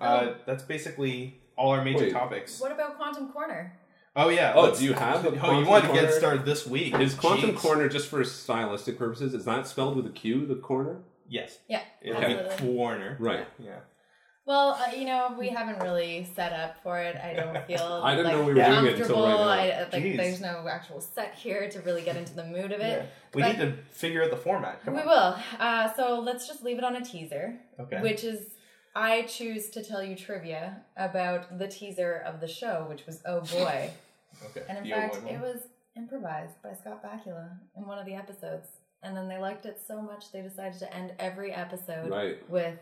That's basically all our major topics. What about Quantum Corner? Oh, yeah. Oh, do you have a Quantum Corner? Oh, you want to get started this week. Is Quantum Corner, just for stylistic purposes, is that spelled with a Q, the corner? Yes. Yeah. It'll be Warner. Right. Yeah. Well, we haven't really set up for it. I don't feel I didn't know we were doing it until right now. There's no actual set here to really get into the mood of it. Yeah. We need to figure out the format. Come on. Will. So let's just leave it on a teaser. Okay. Which is, I choose to tell you trivia about the teaser of the show, which was Oh Boy. Okay. And in fact, it was improvised by Scott Bakula in one of the episodes. And then they liked it so much, they decided to end every episode with,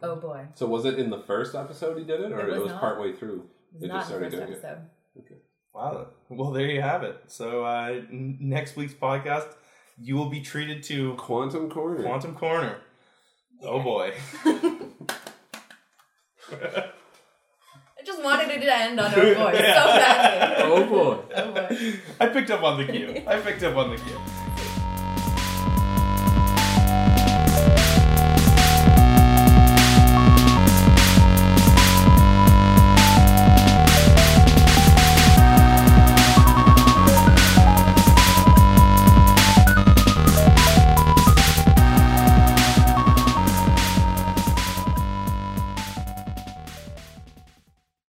oh boy. So was it in the first episode he did it, or it was partway through? It was not the first episode. Okay. Wow. Well, there you have it. So next week's podcast, you will be treated to Quantum Corner. Quantum Corner. Yeah. Oh boy. I just wanted it to end on Oh boy. So badly. Oh boy. I picked up on the cue.